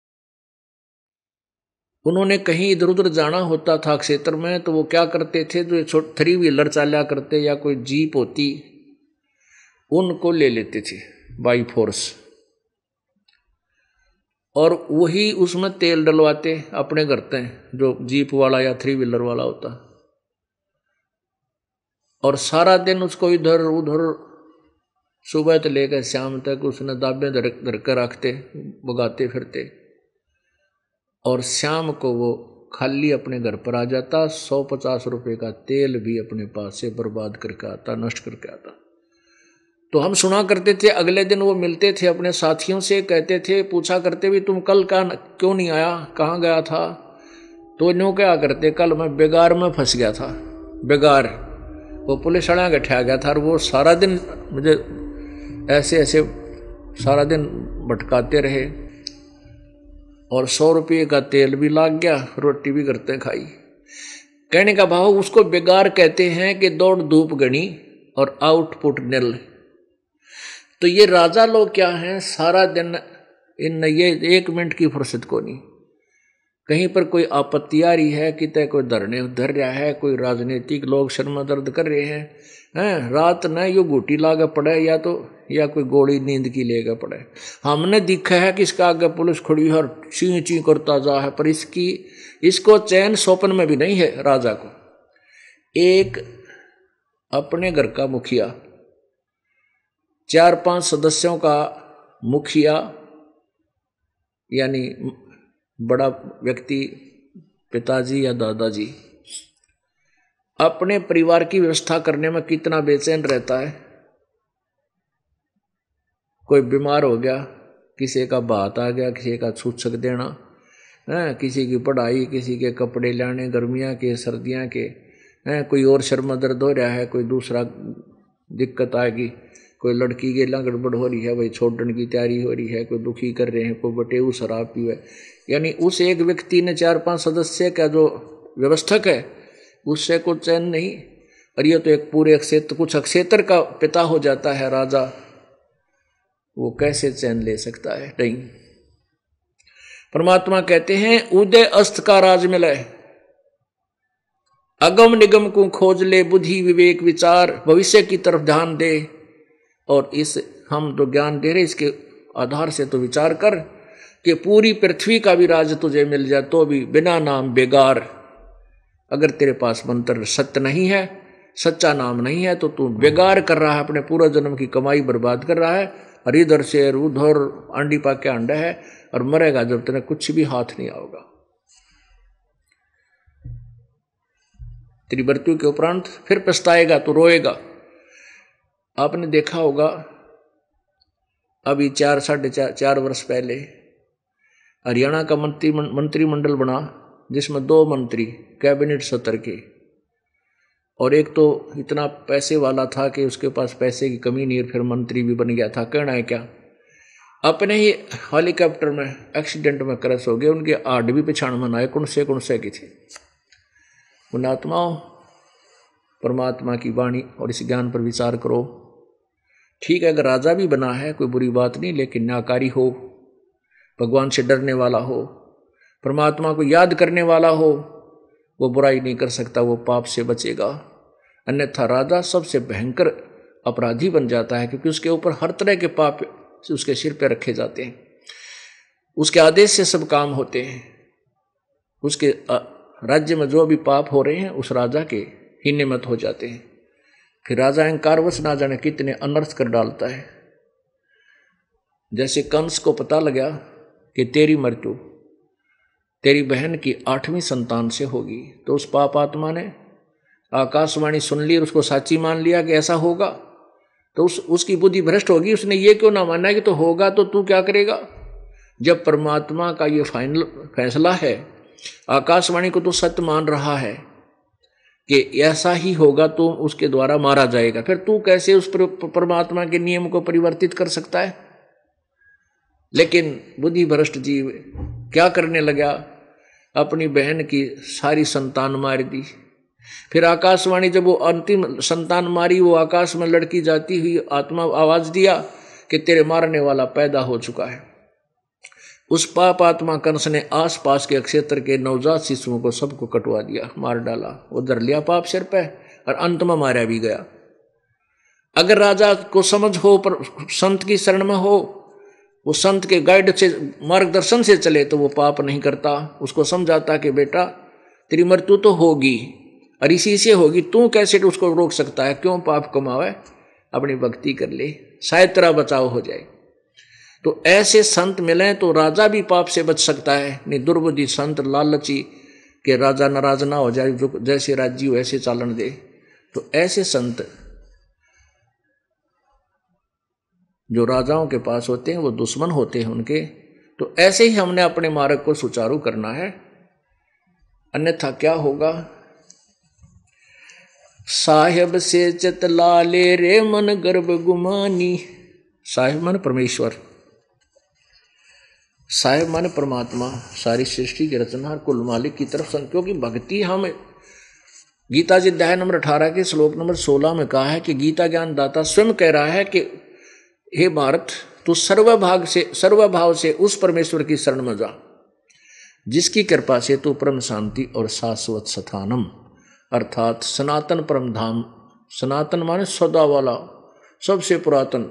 उन्होंने कहीं इधर उधर जाना होता था क्षेत्र में, तो वो क्या करते थे, जो छोटे 3 व्हीलर चाला करते या कोई जीप होती, उनको ले लेते थे बाई फोर्स, और वही उसमें तेल डलवाते अपने घर तक, जो जीप वाला या 3 व्हीलर वाला होता, और सारा दिन उसको इधर उधर सुबह से लेकर शाम तक उसने दाबे धरकर रखते, भगाते फिरते, और शाम को वो खाली अपने घर पर आ जाता, 150 रुपये का तेल भी अपने पास से बर्बाद करके आता, नष्ट करके आता। तो हम सुना करते थे, अगले दिन वो मिलते थे अपने साथियों से, कहते थे, पूछा करते भी, तुम कल कहाँ क्यों नहीं आया, कहाँ गया था? तो न्यों क्या करते, कल मैं बेगार में फंस गया था। बेगार वो पुलिस वाला गठा गया था, और वो सारा दिन मुझे ऐसे ऐसे सारा दिन भटकाते रहे, और 100 रुपये का तेल भी लाग गया, रोटी भी करते खाई। कहने का भाव, उसको बेगार कहते हैं कि दौड़ धूप गणी और आउटपुट निल। तो ये राजा लोग क्या हैं, सारा दिन इन ये 1 मिनट की फुर्सत को नहीं। कहीं पर कोई आपत्ति आ रही है, कितने कोई धरने धर रहा है, कोई राजनीतिक लोग शर्मा दर्द कर रहे हैं, रात न यो गोटी लागे पड़े या तो या कोई गोली नींद की लेके पड़े। हमने देखा है कि इसका आगे पुलिस खड़ी और चीं चीं करता जा है, पर इसकी इसको चैन सौपन में भी नहीं है राजा को। एक अपने घर का मुखिया, 4-5 सदस्यों का मुखिया यानी बड़ा व्यक्ति, पिताजी या दादाजी, अपने परिवार की व्यवस्था करने में कितना बेचैन रहता है। कोई बीमार हो गया, किसी का बात आ गया, किसी का छूछक देना है, किसी की पढ़ाई, किसी के कपड़े लाने, गर्मियाँ के सर्दियाँ के हैं, कोई और शर्म दर्द हो रहा है, कोई दूसरा दिक्कत आएगी, कोई लड़की के लंग गड़बड़ हो रही है, वही छोड़ने की तैयारी हो रही है, कोई दुखी कर रहे हैं, कोई बटेऊ शराब पीवे। यानी उस एक व्यक्ति ने 4-5 सदस्य का जो व्यवस्थक है, उससे कुछ चैन नहीं। और ये तो एक पूरे क्षेत्र, कुछ क्षेत्र का पिता हो जाता है राजा, वो कैसे चैन ले सकता है? नहीं। परमात्मा कहते हैं, उदय अस्त का राज मिले, अगम निगम को खोज ले, बुद्धि विवेक विचार, भविष्य की तरफ ध्यान दे। और इस हम जो ज्ञान दे रहे, इसके आधार से तो विचार कर कि पूरी पृथ्वी का भी राज तुझे मिल जाए, तो भी बिना नाम बेगार। अगर तेरे पास मंत्र सत्य नहीं है, सच्चा नाम नहीं है, तो तू बेगार कर रहा है, अपने पूरा जन्म की कमाई बर्बाद कर रहा है, और इधर से उधर अंडी पा के अंडा है, और मरेगा जब तेरा कुछ भी हाथ नहीं आओगा। तेरी मृत्यु के उपरांत फिर पछताएगा, तो रोएगा। आपने देखा होगा, अभी 4 वर्ष पहले हरियाणा का मंत्रिमंडल बना, जिसमें 2 मंत्री कैबिनेट सत्र के, और एक तो इतना पैसे वाला था कि उसके पास पैसे की कमी नहीं, फिर मंत्री भी बन गया था। कहना है क्या, अपने ही हेलीकॉप्टर में एक्सीडेंट में क्रैश हो गए। उनके आड़ भी पिछाण मनाए कुणसे की थी। पुणात्माओं, परमात्मा की वाणी और इस ज्ञान पर विचार करो। ठीक है, अगर राजा भी बना है कोई बुरी बात नहीं, लेकिन न्याकारी हो, भगवान से डरने वाला हो, परमात्मा को याद करने वाला हो, वो बुराई नहीं कर सकता, वो पाप से बचेगा। अन्यथा राजा सबसे भयंकर अपराधी बन जाता है, क्योंकि उसके ऊपर हर तरह के पाप उसके सिर पर रखे जाते हैं। उसके आदेश से सब काम होते हैं। उसके राज्य में जो भी पाप हो रहे हैं उस राजा के ही निमित्त हो जाते हैं। फिर राजा अहंकारवश ना जाने कितने अनर्थ कर डालता है। जैसे कंस को पता लगा कि तेरी मृत्यु तेरी बहन की 8वीं संतान से होगी, तो उस पाप आत्मा ने आकाशवाणी सुन ली और उसको साची मान लिया कि ऐसा होगा। तो उसकी बुद्धि भ्रष्ट होगी। उसने ये क्यों ना माना कि तो होगा तो तू क्या करेगा। जब परमात्मा का ये फाइनल फैसला है, आकाशवाणी को तो सत्य मान रहा है कि ऐसा ही होगा, तो उसके द्वारा मारा जाएगा। फिर तू कैसे उस परमात्मा के नियम को परिवर्तित कर सकता है। लेकिन बुद्धि भ्रष्ट जीव क्या करने लगा, अपनी बहन की सारी संतान मार दी। फिर आकाशवाणी जब वो अंतिम संतान मारी, वो आकाश में लड़की जाती हुई आत्मा आवाज दिया कि तेरे मारने वाला पैदा हो चुका है। उस पाप आत्मा कंस ने आसपास के क्षेत्र के नवजात शिशुओं को सबको कटवा दिया, मार डाला, उधर लिया पाप सिर पे, और अंत में मारा भी गया। अगर राजा को समझ हो, पर संत की शरण में हो, वो संत के गाइड से मार्गदर्शन से चले, तो वो पाप नहीं करता। उसको समझाता कि बेटा तेरी मृत्यु तो होगी और इसी से होगी, तू कैसे उसको रोक सकता है, क्यों पाप कमावे, अपनी भक्ति कर ले, शायद तेरा बचाव हो जाए। तो ऐसे संत मिलें तो राजा भी पाप से बच सकता है। नहीं दुर्बुद्धि संत लालची के राजा नाराज ना हो जाए, जो जैसे राज्य वैसे चालन दे। तो ऐसे संत जो राजाओं के पास होते हैं वो दुश्मन होते हैं उनके। तो ऐसे ही हमने अपने मार्ग को सुचारू करना है, अन्यथा क्या होगा। साहेब से चित लाले रे मन गर्भ गुमानी। साहेब मन परमेश्वर, साहेब मन परमात्मा, सारी सृष्टि की रचना कुल मालिक की तरफ संत। क्योंकि भक्ति, हम गीता जी अध्याय नंबर 18 के श्लोक नंबर 16 में कहा है कि गीता ज्ञान दाता स्वयं कह रहा है कि हे भारत, तू सर्वभाव से उस परमेश्वर की शरण में जा, जिसकी कृपा से तू परम शांति और शाश्वत स्थानम, अर्थात सनातन परम धाम। सनातन माने सदा वाला, सबसे पुरातन,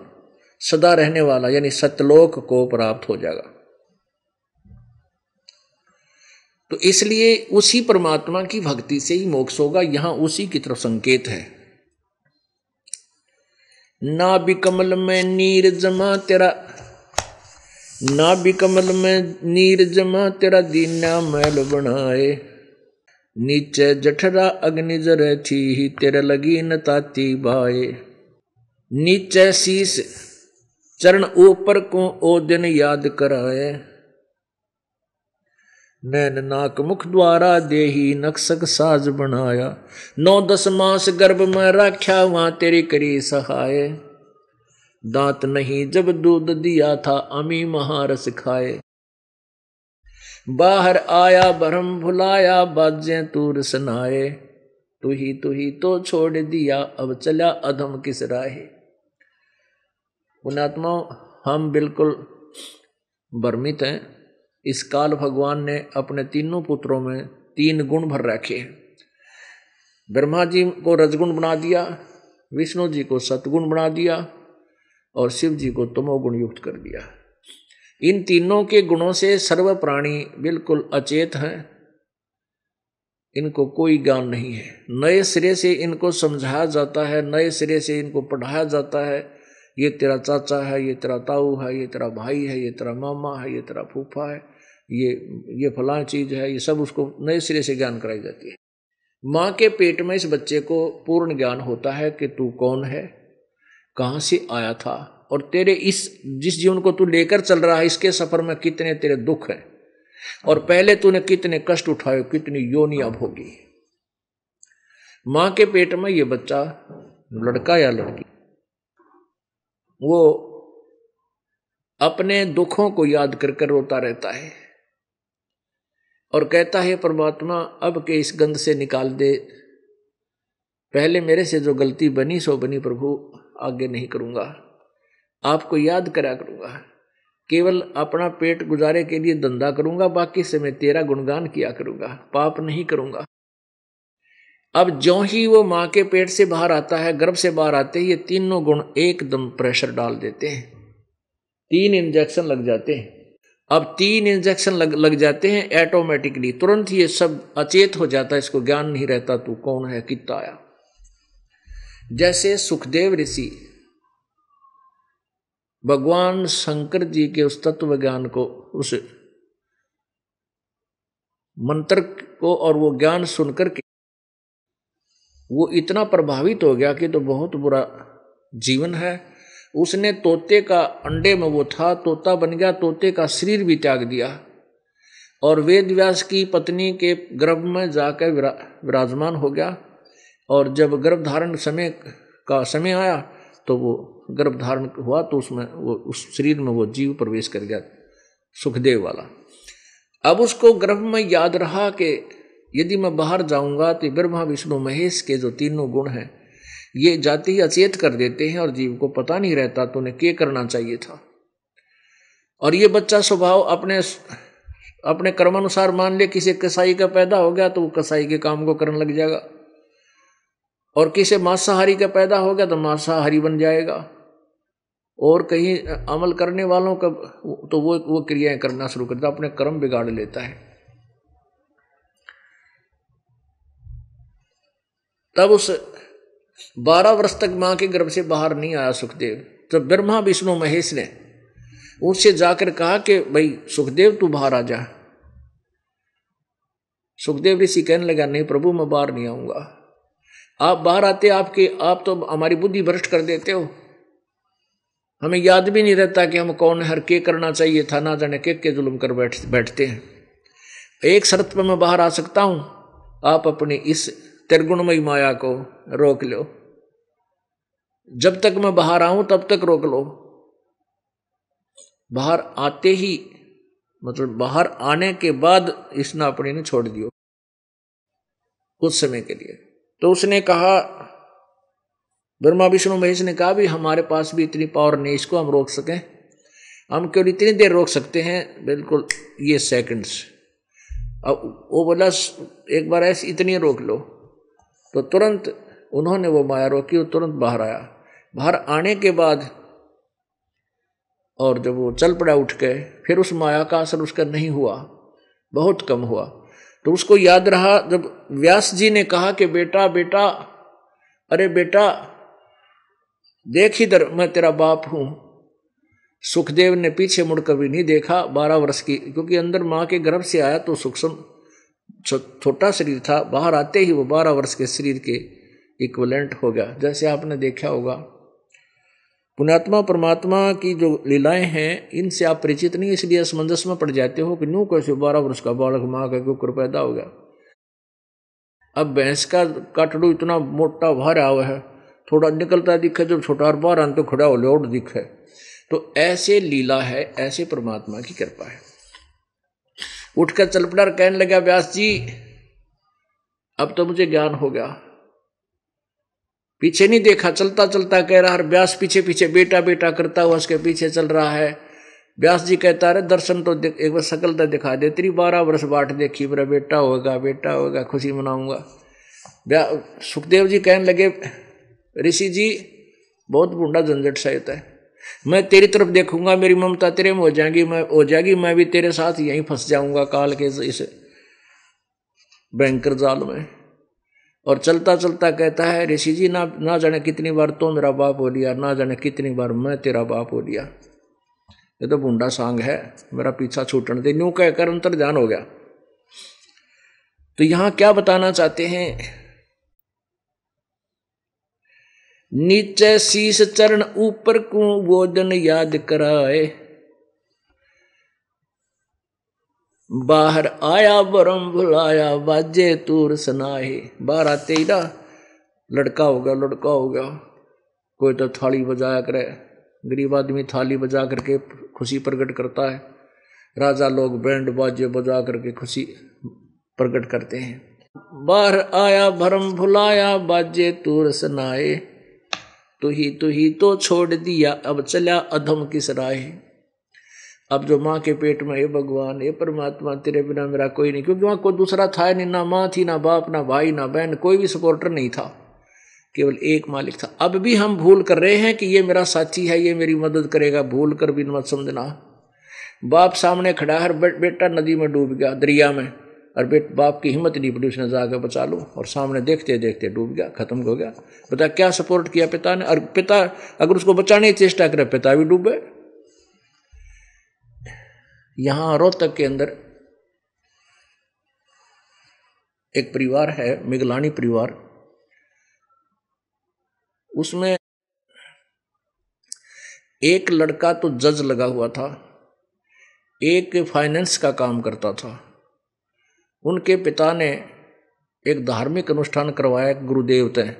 सदा रहने वाला, यानी सतलोक को प्राप्त हो जाएगा। तो इसलिए उसी परमात्मा की भक्ति से ही मोक्ष होगा। यहां उसी की तरफ संकेत है। ना भी कमल में नीर जमा तेरा दीना महल बनाए। नीचे जठरा अग्नि जरे थी ही तेरे लगी न ताती भाए। नीचे शीश चरण ऊपर को ओ दिन याद कराए। नैन नाक मुख द्वारा देही नक्शक साज बनाया। 9-10 मास गर्भ में राख्या वहां तेरी करी सहाय। दांत नहीं जब दूध दिया था अमी महारस खाए। बाहर आया भरम भुलाया बाजें तूर सुनाए। तू ही तो छोड़ दिया अब चला अधम किस राहे। पुणात्माओं, हम बिल्कुल भ्रमित हैं। इस काल भगवान ने अपने तीनों पुत्रों में 3 गुण भर रखे हैं। ब्रह्मा जी को रजगुण बना दिया, विष्णु जी को सतगुण बना दिया और शिव जी को तमोगुण युक्त कर दिया। इन तीनों के गुणों से सर्व प्राणी बिल्कुल अचेत हैं, इनको कोई ज्ञान नहीं है। नए सिरे से इनको समझाया जाता है, नए सिरे से इनको पढ़ाया जाता है। ये तेरा चाचा है, ये तेरा ताऊ है, ये तेरा भाई है, ये तेरा मामा है, ये तेरा फूफा है, ये फलां चीज़ है, ये सब उसको नए सिरे से ज्ञान कराई जाती है। माँ के पेट में इस बच्चे को पूर्ण ज्ञान होता है कि तू कौन है, कहाँ से आया था, और तेरे इस जिस जीवन को तू लेकर चल रहा है इसके सफर में कितने तेरे दुख हैं, और पहले तूने कितने कष्ट उठाए, कितनी योनि अब होगी। माँ के पेट में ये बच्चा, लड़का या लड़की, वो अपने दुखों को याद कर कर रोता रहता है और कहता है परमात्मा अब के इस गंध से निकाल दे, पहले मेरे से जो गलती बनी सो बनी प्रभु, आगे नहीं करूँगा, आपको याद करा करूँगा, केवल अपना पेट गुजारे के लिए धंधा करूँगा, बाकी से मैं तेरा गुणगान किया करूँगा, पाप नहीं करूँगा। अब ज्यों ही वो माँ के पेट से बाहर आता है, गर्भ से बाहर आते ही ये तीनों गुण एकदम प्रेशर डाल देते हैं, 3 इंजेक्शन लग जाते हैं। अब 3 इंजेक्शन लग जाते हैं ऐटोमेटिकली, तुरंत ये सब अचेत हो जाता है, इसको ज्ञान नहीं रहता तू कौन है कितना आया। जैसे सुखदेव ऋषि भगवान शंकर जी के उस तत्व ज्ञान को, उस मंत्र को और वो ज्ञान सुनकर के वो इतना प्रभावित हो गया कि तो बहुत बुरा जीवन है। उसने तोते का, अंडे में वो था, तोता बन गया, तोते का शरीर भी त्याग दिया और वेद व्यास की पत्नी के गर्भ में जाकर विराजमान हो गया। और जब गर्भ धारण समय का समय आया तो वो गर्भ धारण हुआ, तो उसमें वो, उस शरीर में वो जीव प्रवेश कर गया सुखदेव वाला। अब उसको गर्भ में याद रहा कि यदि मैं बाहर जाऊंगा तो ब्रह्मा विष्णु महेश के जो तीनों गुण हैं ये जाते ही अचेत कर देते हैं और जीव को पता नहीं रहता तो उन्हें क्या करना चाहिए था। और ये बच्चा स्वभाव अपने अपने कर्मानुसार, मान ले किसी कसाई का पैदा हो गया तो वो कसाई के काम को करने लग जाएगा, और किसी मांसाहारी का पैदा हो गया तो मांसाहारी बन जाएगा, और कहीं अमल करने वालों का तो वो क्रियाएं करना शुरू करता, अपने कर्म बिगाड़ लेता है। तब उस 12 वर्ष तक माँ के गर्भ से बाहर नहीं आया सुखदेव। तब ब्रह्मा विष्णु महेश ने उससे जाकर कहा कि भाई सुखदेव तू बाहर आ जा। सुखदेव ऋषि कहने लगा नहीं प्रभु मैं बाहर नहीं आऊँगा, आप बाहर आते आपके आप तो हमारी बुद्धि भ्रष्ट कर देते हो, हमें याद भी नहीं रहता कि हम कौन है, हर के करना चाहिए था, ना जाने के जुल्म कर बैठते हैं। एक शर्त पर मैं बाहर आ सकता हूँ, आप अपनी इस त्रिगुणमयी माया को रोक लो, जब तक मैं बाहर आऊं तब तक रोक लो। बाहर आते ही मतलब बाहर आने के बाद इसने अपने ने छोड़ दियो कुछ समय के लिए। तो उसने कहा, ब्रह्मा विष्णु महेश ने कहा भी हमारे पास भी इतनी पावर नहीं इसको हम रोक सकें, हम केवल इतनी देर रोक सकते हैं बिल्कुल ये सेकंड्स। अब वो बोला एक बार ऐसे इतनी रोक लो, तो तुरंत उन्होंने वो माया रोकी और तुरंत बाहर आया। बाहर आने के बाद और जब वो चल पड़ा उठ के, फिर उस माया का असर उसका नहीं हुआ, बहुत कम हुआ। तो उसको याद रहा जब व्यास जी ने कहा कि बेटा बेटा, अरे बेटा देख इधर मैं तेरा बाप हूँ, सुखदेव ने पीछे मुड़ कभी नहीं देखा 12 वर्ष की, क्योंकि अंदर माँ के गर्भ से आया तो सूक्ष्म छोटा शरीर था, बाहर आते ही वो 12 वर्ष के शरीर के इक्विवेलेंट हो गया। जैसे आपने देखा होगा पुण्यात्मा परमात्मा की जो लीलाएं हैं इनसे आप परिचित नहीं, इसलिए असमंजस में पड़ जाते हो कि न्यू कैसे 12 वर्ष का बालक माँ का कुकर पैदा हो गया। अब भैंस का काटड़ू इतना मोटा भारा हुआ है, थोड़ा निकलता दिखे जब छोटा, और बाहर आन तो खड़ा हो लोड दिखे। तो ऐसे लीला है, ऐसे परमात्मा की कृपा है। उठकर चल पड़ा, कहने लगा व्यास जी अब तो मुझे ज्ञान हो गया, पीछे नहीं देखा, चलता चलता कह रहा, हर व्यास पीछे पीछे बेटा बेटा करता हुआ उसके पीछे चल रहा है। व्यास जी कहता रहे दर्शन तो एक बार शकल तो दिखा दे तेरी, 12 वर्ष बाट देखी मेरा बेटा होगा, बेटा होगा, खुशी मनाऊंगा। सुखदेव जी कहने लगे ऋषि जी बहुत बूढ़ा झंझट सहित है, मैं तेरी तरफ देखूंगा, मेरी ममता तेरे में हो जाएगी, मैं भी तेरे साथ यहीं फंस जाऊंगा काल के इस भयंकर जाल में। और चलता चलता कहता है ऋषि जी ना जाने कितनी बार तो मेरा बाप हो लिया, ना जाने कितनी बार मैं तेरा बाप हो लिया, ये तो बूढ़ा सांग है, मेरा पीछा छूटने दे, यूं कहकर अंतर ध्यान हो गया। तो यहां क्या बताना चाहते हैं, नीचे शीश चरण ऊपर को गोदन याद कराए, बाहर आया ब्रह्म भुलाया बाजे तूर सनाए। बाहर आते ही ना लड़का होगा लड़का होगा, कोई तो थाली बजाया करे, गरीब आदमी थाली बजा करके खुशी प्रकट करता है, राजा लोग बैंड बाजे बजा करके खुशी प्रकट करते हैं। बाहर आया भरम भुलाया, बाजे तूर सनाए, तुही तो छोड़ दिया, अब चला अधम किस राय। अब जो माँ के पेट में, हे भगवान हे परमात्मा तेरे बिना मेरा कोई नहीं, क्योंकि वहाँ कोई दूसरा था नहीं, ना माँ थी ना बाप ना भाई ना बहन, कोई भी सपोर्टर नहीं था, केवल एक मालिक था। अब भी हम भूल कर रहे हैं कि ये मेरा साथी है, ये मेरी मदद करेगा, भूल कर भी मत समझना। बाप सामने खड़ा है, बेटा नदी में डूब गया, दरिया में, और बाप की हिम्मत नहीं पड़ी, उसने जाकर बचा लो, और सामने देखते देखते डूब गया, खत्म हो गया। बता क्या सपोर्ट किया पिता ने, और पिता अगर उसको बचाने की चेष्टा करे पिता भी डूबे। यहाँ रोहतक के अंदर एक परिवार है, मिगलानी परिवार, उसमें एक लड़का तो जज लगा हुआ था, एक फाइनेंस का काम करता था। उनके पिता ने एक धार्मिक अनुष्ठान करवाया गुरुदेव तय,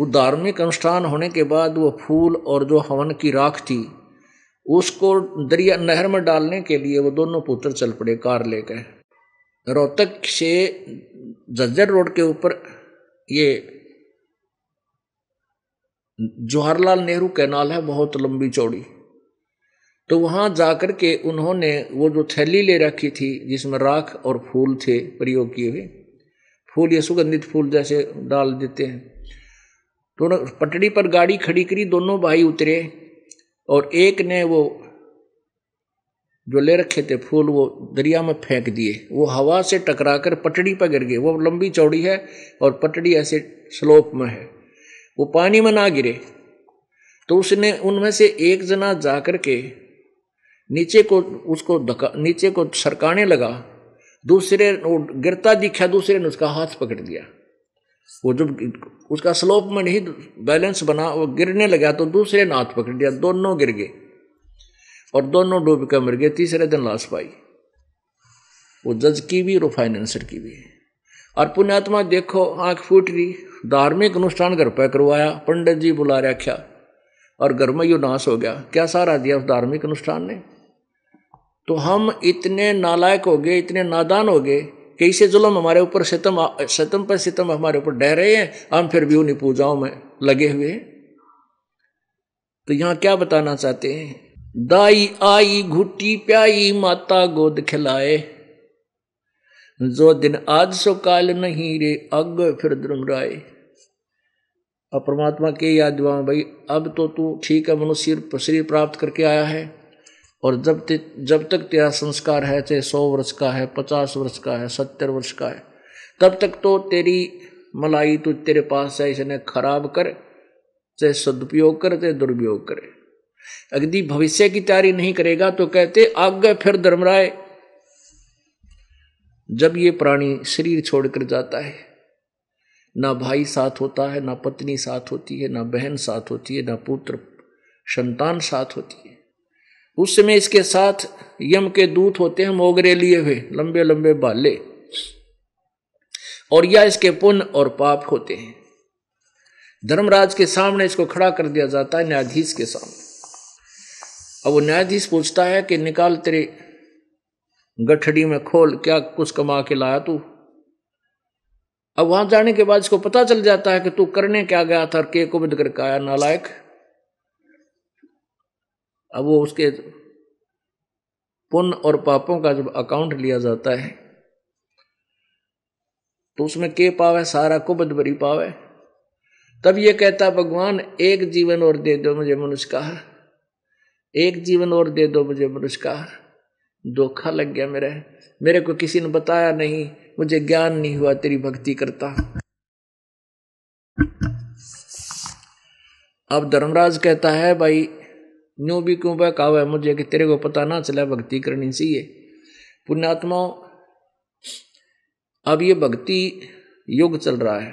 वो धार्मिक अनुष्ठान होने के बाद वो फूल और जो हवन की राख थी उसको दरिया नहर में डालने के लिए वो दोनों पुत्र चल पड़े कार लेकर। रोहतक से जज्जर रोड के ऊपर ये जवाहर लाल नेहरू कैनाल है, बहुत लंबी चौड़ी, तो वहाँ जाकर के उन्होंने वो जो थैली ले रखी थी जिसमें राख और फूल थे प्रयोग किए हुए, फूल ये सुगंधित फूल जैसे डाल देते हैं, तो पटड़ी पर गाड़ी खड़ी करी, दोनों भाई उतरे, और एक ने वो जो ले रखे थे फूल वो दरिया में फेंक दिए, वो हवा से टकराकर पटड़ी पर गिर गए। वो लंबी चौड़ी है और पटड़ी ऐसे स्लोप में है, वो पानी में ना गिरे, तो उसने उनमें से एक जना जाकर के नीचे को उसको नीचे को सरकाने लगा, दूसरे वो गिरता दिखा, दूसरे ने उसका हाथ पकड़ लिया, वो जब उसका स्लोप में नहीं बैलेंस बना, वो गिरने लगा तो दूसरे ने हाथ पकड़ लिया, दोनों गिर गए और दोनों डूब कर मर गए। तीसरे दिन लाश पाई, वो जज की भी और फाइनेंसर की भी। और पुण्यात्मा देखो आंख फूट रही, धार्मिक अनुष्ठान घर पर करवाया, पंडित जी बुला रखा, और घर में यू नाश हो गया, क्या सहारा दिया उस धार्मिक अनुष्ठान ने। तो हम इतने नालायक हो गए, इतने नादान हो गए, कैसे जुल्म हमारे ऊपर, सितम पर सितम हमारे ऊपर डह रहे हैं, हम फिर भी उन्हीं पूजाओं में लगे हुए। तो यहाँ क्या बताना चाहते हैं, दाई आई घुटी प्याई, माता गोद खिलाए, जो दिन आज सो काल नहीं रे, अग फिर धर्मराय। अब परमात्मा के याद दिवा, भाई अब तो तू ठीक है मनुष्य शरीर प्राप्त करके आया है, और जब तक तेरा संस्कार है, चाहे 100 वर्ष का है, 50 वर्ष का है, 70 वर्ष का है, तब तक तो तेरी मलाई तो तेरे पास है, इसने खराब कर, चाहे सदुपयोग कर चाहे दुरुपयोग करे। अगली भविष्य की तैयारी नहीं करेगा तो कहते आगे फिर धर्मराय। जब ये प्राणी शरीर छोड़कर जाता है, ना भाई साथ होता है, ना पत्नी साथ होती है, ना बहन साथ होती है, ना पुत्र संतान साथ होती है, उस समय इसके साथ यम के दूत होते हैं, मोगरे लिए हुए, लंबे लंबे भाले, और या इसके पुण्य और पाप होते हैं। धर्मराज के सामने इसको खड़ा कर दिया जाता है, न्यायाधीश के सामने। अब वो न्यायाधीश पूछता है कि निकाल तेरे गठड़ी में खोल, क्या कुछ कमा के लाया तू। अब वहां जाने के बाद इसको पता चल जाता है कि तू करने क्या गया था, के को बद करके आया नालायक। अब वो उसके पुण्य और पापों का जब अकाउंट लिया जाता है तो उसमें के पावे सारा कुबद भरी पावे। तब ये कहता भगवान एक जीवन और दे दो मुझे मनुष्य का, एक जीवन और दे दो मुझे मनुष्य का, धोखा लग गया मेरे को किसी ने बताया नहीं, मुझे ज्ञान नहीं हुआ तेरी भक्ति करता। अब धर्मराज कहता है भाई न्यू भी क्यों बहकावा है मुझे कि तेरे को पता ना चला भक्ति करनी चाहिए। पुण्यात्माओं अब ये भक्ति युग चल रहा है,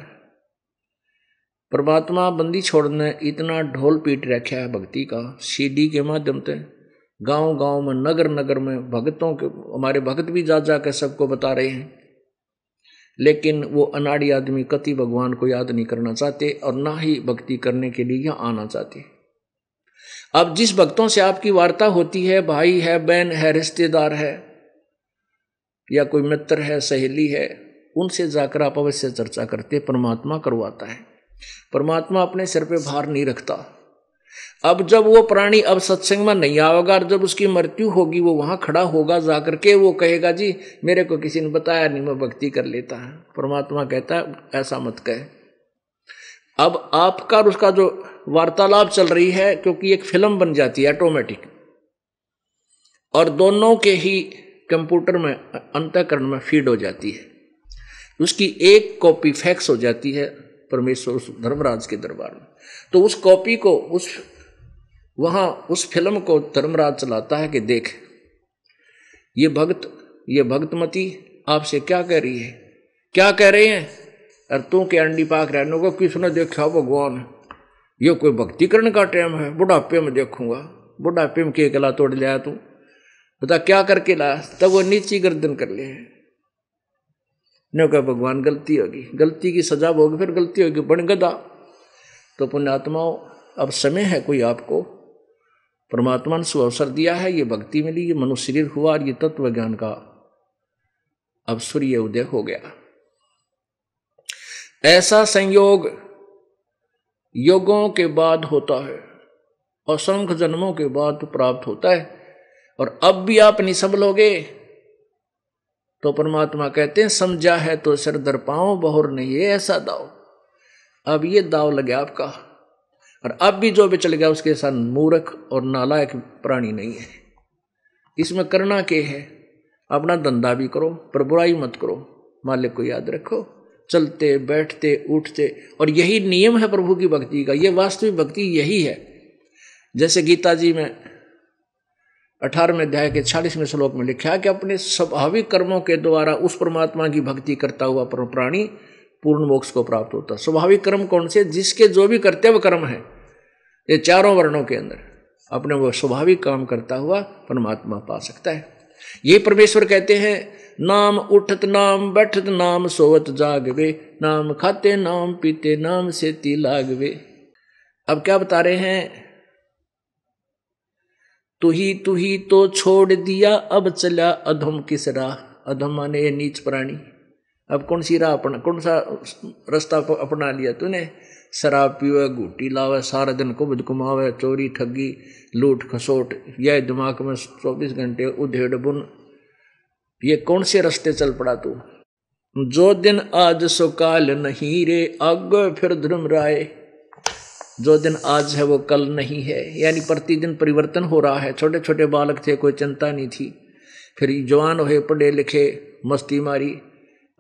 परमात्मा बंदी छोड़ने इतना ढोल पीट रखा है भक्ति का, सीडी के माध्यम से गांव गांव में नगर नगर में भक्तों के, हमारे भक्त भी जा जाकर सबको बता रहे हैं लेकिन वो अनाड़ी आदमी कति भगवान को याद नहीं करना चाहते और ना ही भक्ति करने के लिए यहाँ आना चाहते। अब जिस भक्तों से आपकी वार्ता होती है, भाई है, बहन है, रिश्तेदार है, या कोई मित्र है, सहेली है, उनसे जाकर आप अवश्य चर्चा करते। परमात्मा करवाता है, परमात्मा अपने सिर पे भार नहीं रखता। अब जब वो प्राणी अब सत्संग में नहीं आएगा और जब उसकी मृत्यु होगी, वो वहाँ खड़ा होगा जाकर के, वो कहेगा जी मेरे को किसी ने बताया नहीं, मैं भक्ति कर लेता है। परमात्मा कहता है ऐसा मत कहे। अब आपका और उसका जो वार्तालाप चल रही है, क्योंकि एक फिल्म बन जाती है ऑटोमेटिक, और दोनों के ही कंप्यूटर में, अंतःकरण में फीड हो जाती है। उसकी एक कॉपी फैक्स हो जाती है परमेश्वर धर्मराज के दरबार में। तो उस कॉपी को उस फिल्म को धर्मराज चलाता है कि देख ये भक्तमती आपसे क्या कह रही है, क्या कह रहे हैं, और तू के अंडी पाक रहने को किसने देखा भगवान, ये कोई भक्ति करने का टाइम है, बुढ़ापे में देखूंगा, बुढ़ापे में के गला तोड़ लिया तू, बता क्या करके लाया। तब वो नीची गर्दन कर ले, कहा भगवान गलती होगी, गलती की सजा होगी, फिर गलती होगी, बन गदा। तो पुण्यात्माओं, अब समय है कोई आपको, परमात्मा ने सु अवसर दिया है, ये भक्ति मिली, ये मनुष्य शरीर हुआ और ये तत्व ज्ञान का अब सूर्य उदय हो गया। ऐसा संयोग योगों के बाद होता है, असंख्य जन्मों के बाद प्राप्त होता है। और अब भी आप निसफल हो गए तो परमात्मा कहते हैं समझा है तो सिर दर पाओ, बहुर नहीं है ऐसा दाव। अब ये दाव लगे आपका, और अब भी जो भी चल गया उसके साथ मूर्ख और नालायक प्राणी नहीं है। इसमें करना के है, अपना धंधा भी करो पर बुराई मत करो, मालिक को याद रखो, चलते बैठते उठते। और यही नियम है प्रभु की भक्ति का, ये वास्तविक भक्ति यही है। जैसे गीता जी में 18वें अध्याय के 46वें श्लोक में लिखा है कि अपने स्वाभाविक कर्मों के द्वारा उस परमात्मा की भक्ति करता हुआ प्राणी पूर्ण मोक्ष को प्राप्त होता है। स्वाभाविक कर्म कौन से? जिसके जो भी कर्तव्य कर्म है, ये चारों वर्णों के अंदर अपने वो स्वाभाविक काम करता हुआ परमात्मा पा सकता है। ये परमेश्वर कहते हैं नाम उठत नाम बैठत नाम सोवत जागवे, नाम खाते नाम पीते नाम से तिलागवे। अब क्या बता रहे हैं? तू ही तो छोड़ दिया, अब चला अधम किस राह। अधम माने ये नीच प्राणी। अब कौन सी राह अपना, कौन सा रास्ता अपना लिया तूने? शराब पीवे, घूटी लावे, सारा दिन कुबद कुमावे, चोरी ठगी लूट खसोट, यह दिमाग में 24 घंटे उधेड़ बुन। ये कौन से रास्ते चल पड़ा तू? जो दिन आज सो काल नहीं रे, आगे फिर धर्म राय। जो दिन आज है वो कल नहीं है, यानी प्रतिदिन परिवर्तन हो रहा है। छोटे छोटे बालक थे, कोई चिंता नहीं थी, फिर जवान हुए, पढ़े लिखे, मस्ती मारी,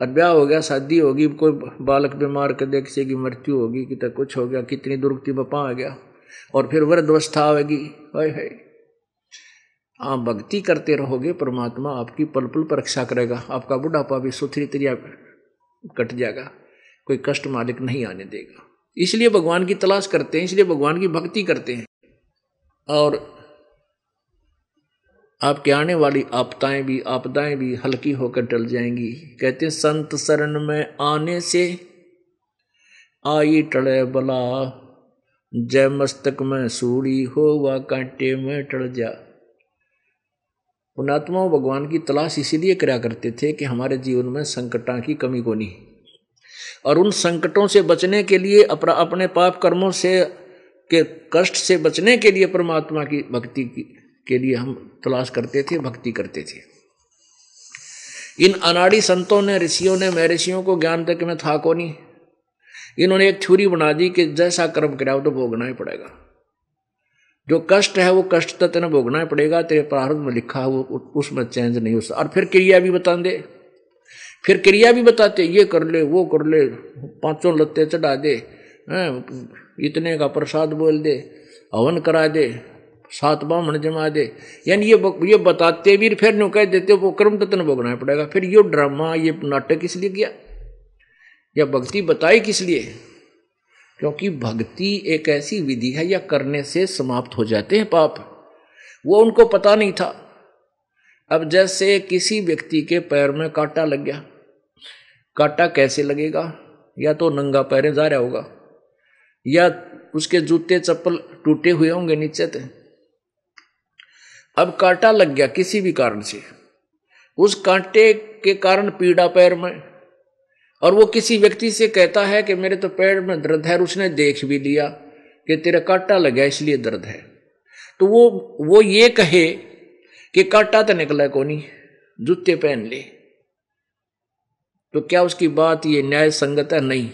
और ब्याह हो गया, शादी होगी, कोई बालक बीमार कर दे, किसी की मृत्यु होगी, कितना कुछ हो गया, कितनी दुर्गति बपा आ गया, और फिर वृद्धावस्था आएगी। हाय हाय। आप भक्ति करते रहोगे, परमात्मा आपकी पल पल परीक्षा करेगा, आपका बुढ़ापा भी सुथरी तरिया कट जाएगा, कोई कष्ट मालिक नहीं आने देगा। इसलिए भगवान की तलाश करते हैं, इसलिए भगवान की भक्ति करते हैं। और आपके आने वाली आपदाएं भी हल्की होकर टल जाएंगी। कहते हैं संत शरण में आने से आई टले बला, जय मस्तक में सूड़ी हो वा कांटे में टल जा। पुण्यात्माओं, भगवान की तलाश इसीलिए करा करते थे कि हमारे जीवन में संकटां की कमी को नहीं, और उन संकटों से बचने के लिए, अपने पाप कर्मों से के कष्ट से बचने के लिए परमात्मा की भक्ति के लिए हम तलाश करते थे, भक्ति करते थे। इन अनाड़ी संतों ने, ऋषियों ने, महर्षियों को ज्ञान तक में था को नहीं, इन्होंने एक थ्योरी बना दी कि जैसा कर्म कराओ तो भोगना ही पड़ेगा, जो कष्ट है वो कष्ट तो तेने भोगना ही पड़ेगा, तेरे प्रारब्ध में लिखा है वो उसमें चेंज नहीं हो सकता। और फिर क्रिया भी बता दे, फिर क्रिया भी बताते, ये कर ले वो कर ले, पांचों लत्ते चढ़ा दे, इतने का प्रसाद बोल दे, हवन करा दे, 7 ब्राह्मण जमा दे, यानी ये बताते भी फिर न्यू कह देते वो कर्म तत्न भोगना पड़ेगा। फिर ये ड्रामा, ये नाटक इसलिए किया, या भक्ति बताई किस लिए? क्योंकि भक्ति एक ऐसी विधि है या करने से समाप्त हो जाते हैं पाप, वो उनको पता नहीं था। अब जैसे किसी व्यक्ति के पैर में कांटा लग गया, कांटा कैसे लगेगा, या तो नंगा पैरे जा रहा होगा या उसके जूते चप्पल टूटे हुए होंगे नीचे थे। अब कांटा लग गया किसी भी कारण से, उस कांटे के कारण पीड़ा पैर में, और वो किसी व्यक्ति से कहता है कि मेरे तो पैर में दर्द है, और उसने देख भी लिया कि तेरा कांटा लगा इसलिए दर्द है, तो वो ये कहे कि कांटा तो निकला कोनी, जूते पहन ले, तो क्या उसकी बात ये न्याय संगत है? नहीं,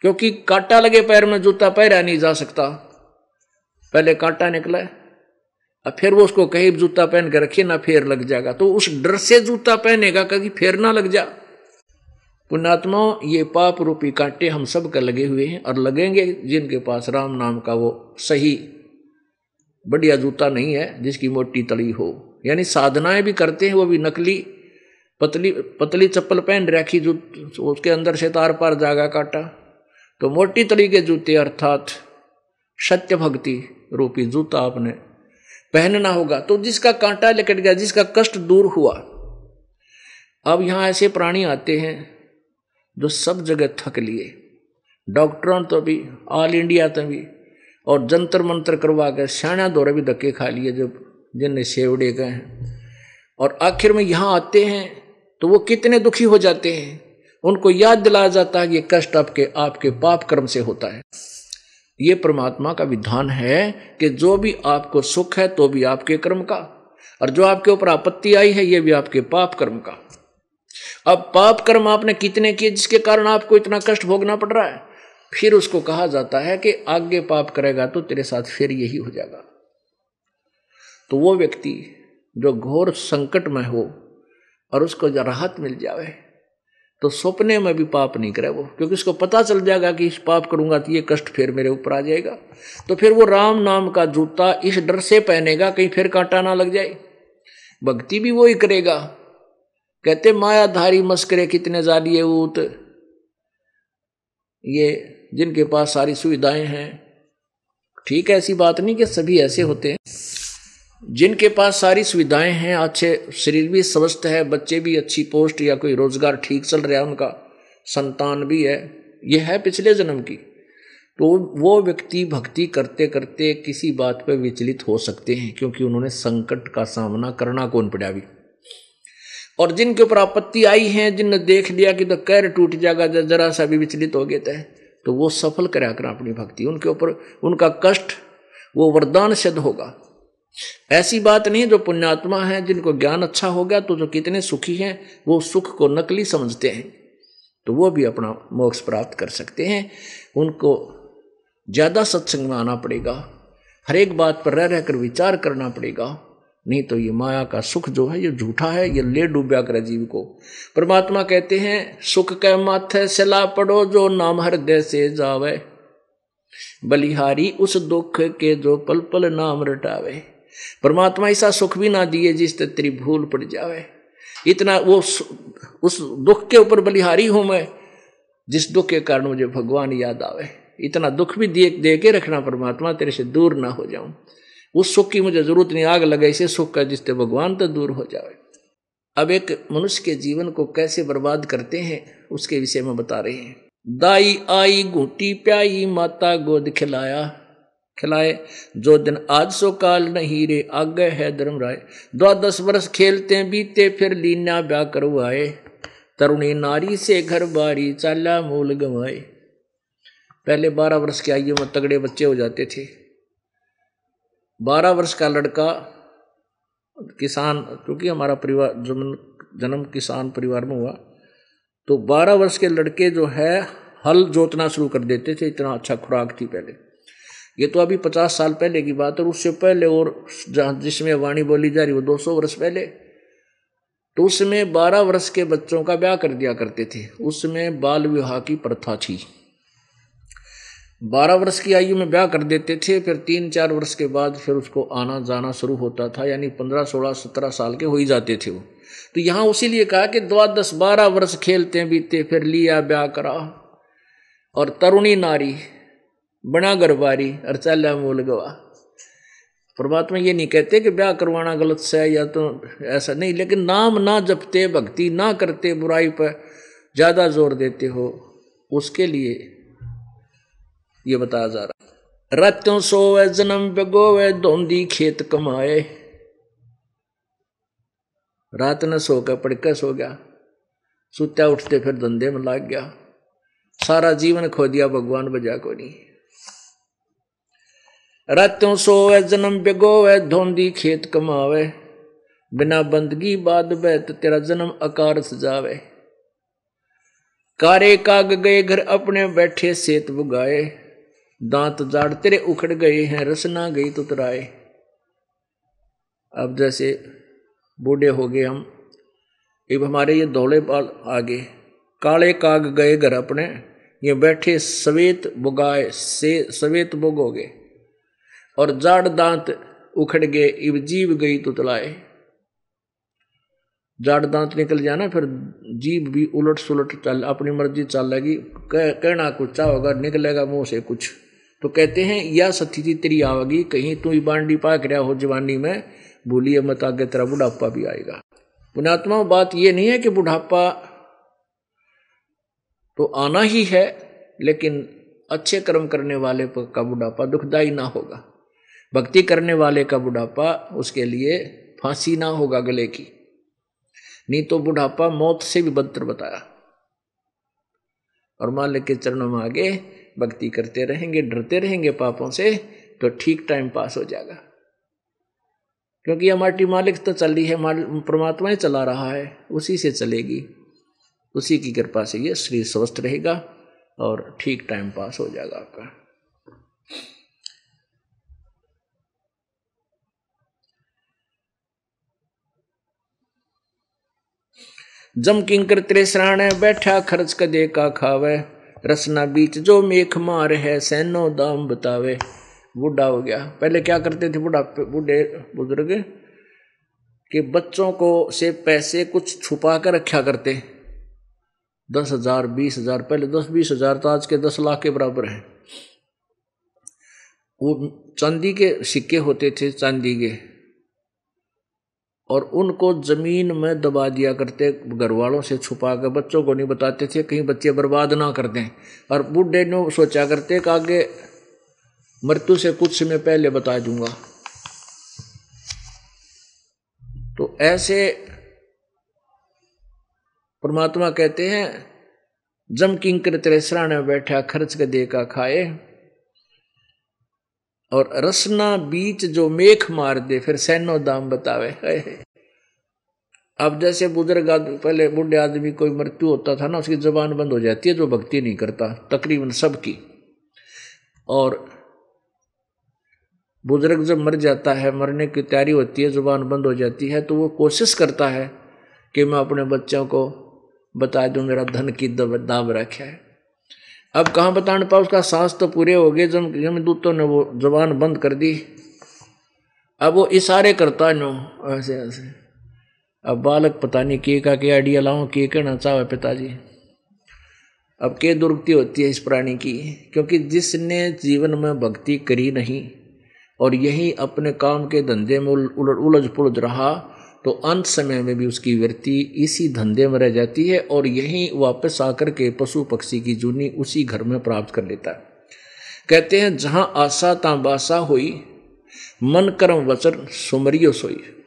क्योंकि कांटा लगे पैर में जूता पहना नहीं जा सकता, पहले कांटा निकला है, अब फिर वो उसको कहे जूता पहन के रखे ना फेर लग जाएगा, तो उस डर से जूता पहनेगा क्योंकि फेर ना लग जा। पुण्यात्माओं, ये पाप रूपी कांटे हम सब का लगे हुए हैं और लगेंगे, जिनके पास राम नाम का वो सही बढ़िया जूता नहीं है जिसकी मोटी तली हो, यानी साधनाएं भी करते हैं वो भी नकली पतली पतली चप्पल पहन रखी, जो उसके अंदर से तार पार जागा कांटा, तो मोटी तली के जूते अर्थात सत्य भक्ति रूपी जूता आपने पहनना होगा। तो जिसका कांटा लिकट गया, जिसका कष्ट दूर हुआ। अब यहाँ ऐसे प्राणी आते हैं जो सब जगह थक लिए, डॉक्टरों तो भी, ऑल इंडिया तो भी, और जंतर मंतर करवा के स्याणा दौरे भी धक्के खा लिए जब जिनने सेवड़े गए हैं, और आखिर में यहाँ आते हैं तो वो कितने दुखी हो जाते हैं। उनको याद दिलाया जाता है कि ये कष्ट आपके पाप कर्म से होता है। ये परमात्मा का विधान है कि जो भी आपको सुख है तो भी आपके कर्म का, और जो आपके ऊपर आपत्ति आई है ये भी आपके पाप कर्म का। अब पाप कर्म आपने कितने किए जिसके कारण आपको इतना कष्ट भोगना पड़ रहा है, फिर उसको कहा जाता है कि आगे पाप करेगा तो तेरे साथ फिर यही हो जाएगा। तो वो व्यक्ति जो घोर संकट में हो और उसको राहत मिल जावे तो सपने में भी पाप नहीं करे वो, क्योंकि उसको पता चल जाएगा कि इस पाप करूंगा तो ये कष्ट फिर मेरे ऊपर आ जाएगा, तो फिर वो राम नाम का जूता इस डर से पहनेगा कहीं फिर कांटा ना लग जाए। भक्ति भी वो ही करेगा। कहते मायाधारी मस्करे कितने जालिए ऊत, ये जिनके पास सारी सुविधाएं हैं, ठीक है ऐसी बात नहीं कि सभी ऐसे होते हैं, जिनके पास सारी सुविधाएं हैं, अच्छे शरीर भी स्वस्थ है, बच्चे भी अच्छी पोस्ट या कोई रोजगार ठीक चल रहा है उनका, संतान भी है, यह है पिछले जन्म की, तो वो व्यक्ति भक्ति करते करते किसी बात पर विचलित हो सकते हैं, क्योंकि उन्होंने संकट का सामना करना कौन पड़ा भी। और जिनके ऊपर आपत्ति आई है, जिनने देख लिया कि तो कैर टूट जाएगा जरा सा भी विचलित हो गए थे, तो वो सफल करा कर अपनी भक्ति, उनके ऊपर उनका कष्ट वो वरदान सिद्ध होगा। ऐसी बात नहीं जो पुण्यात्मा है जिनको ज्ञान अच्छा हो गया तो जो कितने सुखी हैं वो सुख को नकली समझते हैं, तो वो भी अपना मोक्ष प्राप्त कर सकते हैं। उनको ज़्यादा सत्संग में आना पड़ेगा, हर एक बात पर रह रहकर विचार करना पड़ेगा, नहीं तो ये माया का सुख जो है ये झूठा है, ये ले डूबा कर जीव को। परमात्मा कहते हैं सुख के माथे सिला पड़ो जो नाम हृदय से जावे, बलिहारी उस दुख के जो पल पल नाम रटावे। परमात्मा ऐसा सुख भी ना दिए जिस तेरी भूल पड़ जावे, इतना वो उस दुख के ऊपर बलिहारी हूं मैं जिस दुख के कारण मुझे भगवान याद आवे, इतना दुख भी दे के रखना परमात्मा, तेरे से दूर ना हो जाऊं, उस सुख की मुझे जरूरत नहीं, आग लगे इसे सुख का जिससे भगवान तो दूर हो जावे। अब एक मनुष्य के जीवन को कैसे बर्बाद करते हैं उसके विषय में बता रहे हैं। दाई आई घूटी प्याई माता गोद खिलाए जो दिन आज सो काल नहीं रे आगे है धर्मराज। 12 वर्ष खेलते बीते फिर लीना ब्या करवाए, तरुणी नारी से घर बारी चाला मूल गवाए। पहले 12 वर्ष की आयु में तगड़े बच्चे हो जाते थे। 12 वर्ष का लड़का किसान, क्योंकि हमारा परिवार जन्म किसान परिवार में हुआ, तो 12 वर्ष के लड़के जो है हल जोतना शुरू कर देते थे, इतना अच्छा खुराक थी पहले। ये तो अभी 50 साल पहले की बात, और उससे पहले और जिसमें वाणी बोली जा रही वो 200 वर्ष पहले, तो उसमें 12 वर्ष के बच्चों का ब्याह कर दिया करते थे। उसमें बाल विवाह की प्रथा थी, 12 वर्ष की आयु में ब्याह कर देते थे, फिर 3-4 वर्ष के बाद फिर उसको आना जाना शुरू होता था, यानी 15, 16, 17 साल के हो ही जाते थे वो। तो यहाँ उसी लिए कहा कि 12 वर्ष खेलते बीते फिर लिया ब्याह करा, और तरुणी नारी बना गरबारी और चाला मूल गवा। परमात्मा ये नहीं कहते कि ब्याह करवाना गलत से है या तो ऐसा नहीं, लेकिन नाम ना जपते, भक्ति ना करते, बुराई पर ज़्यादा जोर देते हो, उसके लिए ये बताया जा रहा है। रत्यों सोवे जन्म बगोवे धोंदी खेत कमाए, रात न सो कर पड़कर सो गया, सुत्या उठते फिर धंधे में लग गया, सारा जीवन खो दिया, भगवान बजा को नहीं। रातों सोवे जन्म बिगोवे धोंदी खेत कमावे, बिना बंदगी बाद बैत तेरा जन्म अकार सजावे। कारे काग गए घर अपने बैठे सेत बुगाए, दांत जाड़ तेरे उखड़ गए हैं रसना गई तुतराए। अब जैसे बूढ़े हो गए हम, अब हमारे ये धौले बाल आ गए। काले काग गए घर अपने ये बैठे सवेत बुगाए, से सवेत बुगोगे, और जाड़ दांत उखड़ गए इब जीभ गई तुतलाए। जाड़ दांत निकल जाना, फिर जीभ भी उलट सुलट चल, अपनी मर्जी चल लगी, कहना कुछ होगा निकलेगा मुंह से कुछ। तो कहते हैं या स्थिति तेरी आवेगी, कहीं तू बांडी पाक रहा हो जवानी में, भूलिए मत आगे तेरा बुढ़ापा भी आएगा। पुण्यात्मा बात ये नहीं है कि बुढ़ापा तो आना ही है, लेकिन अच्छे कर्म करने वाले का बुढ़ापा दुखदायी ना होगा, भक्ति करने वाले का बुढ़ापा उसके लिए फांसी ना होगा गले की, नहीं तो बुढ़ापा मौत से भी बदतर बताया। और मालिक के चरणों में आगे भक्ति करते रहेंगे, डरते रहेंगे पापों से, तो ठीक टाइम पास हो जाएगा। क्योंकि हमारी मालिक तो चल रही है, परमात्मा ही चला रहा है, उसी से चलेगी, उसी की कृपा से ये शरीर स्वस्थ रहेगा और ठीक टाइम पास हो जाएगा आपका। जम किंकर तेरे शराणे बैठा खर्च कर दे का खावे, रसना बीच जो मेख मार है सैनो दाम बतावे। बूढ़ा हो गया, पहले क्या करते थे बूढ़े बुजुर्ग के बच्चों को से पैसे कुछ छुपा कर रखा करते, 10,000 20,000, पहले 10-20,000 तो आज के 10 लाख के बराबर है। वो चांदी के सिक्के होते थे, चांदी के, और उनको जमीन में दबा दिया करते, घर वालों से छुपा कर, बच्चों को नहीं बताते थे कहीं बच्चे बर्बाद ना कर दें। और बूढ़े ने सोचा करते कि आगे मृत्यु से कुछ समय पहले बता दूंगा। तो ऐसे परमात्मा कहते हैं जम किंकर तेरे शराणे बैठा खर्च के दे का खाए, और रसना बीच जो मेख मार दे फिर सैनो दाम बतावे। अब जैसे बुजुर्ग आदमी, पहले बूढ़े आदमी कोई मृत्यु होता था ना, उसकी जबान बंद हो जाती है जो भक्ति नहीं करता, तकरीबन सबकी। और बुजुर्ग जब मर जाता है, मरने की तैयारी होती है, जुबान बंद हो जाती है, तो वो कोशिश करता है कि मैं अपने बच्चों को बता दूं मेरा धन की दाब रखा है। अब कहाँ बताने पाओ, उसका सांस तो पूरे हो गए, जमदूतों ने वो जबान बंद कर दी। अब वो इशारे करता नो ऐसे ऐसे, अब बालक पता नहीं के का क्या आइडिया लाऊं, के कहना चाहे पिताजी। अब के दुर्गति होती है इस प्राणी की, क्योंकि जिसने जीवन में भक्ति करी नहीं और यही अपने काम के धंधे में उलझ पुलझ रहा, तो अंत समय में भी उसकी वृत्ति इसी धंधे में रह जाती है, और यहीं वापस आकर के पशु पक्षी की जूनी उसी घर में प्राप्त कर लेता है। कहते हैं जहाँ आशा तां बासा हुई, मन कर्म वचन सुमरियो सोई।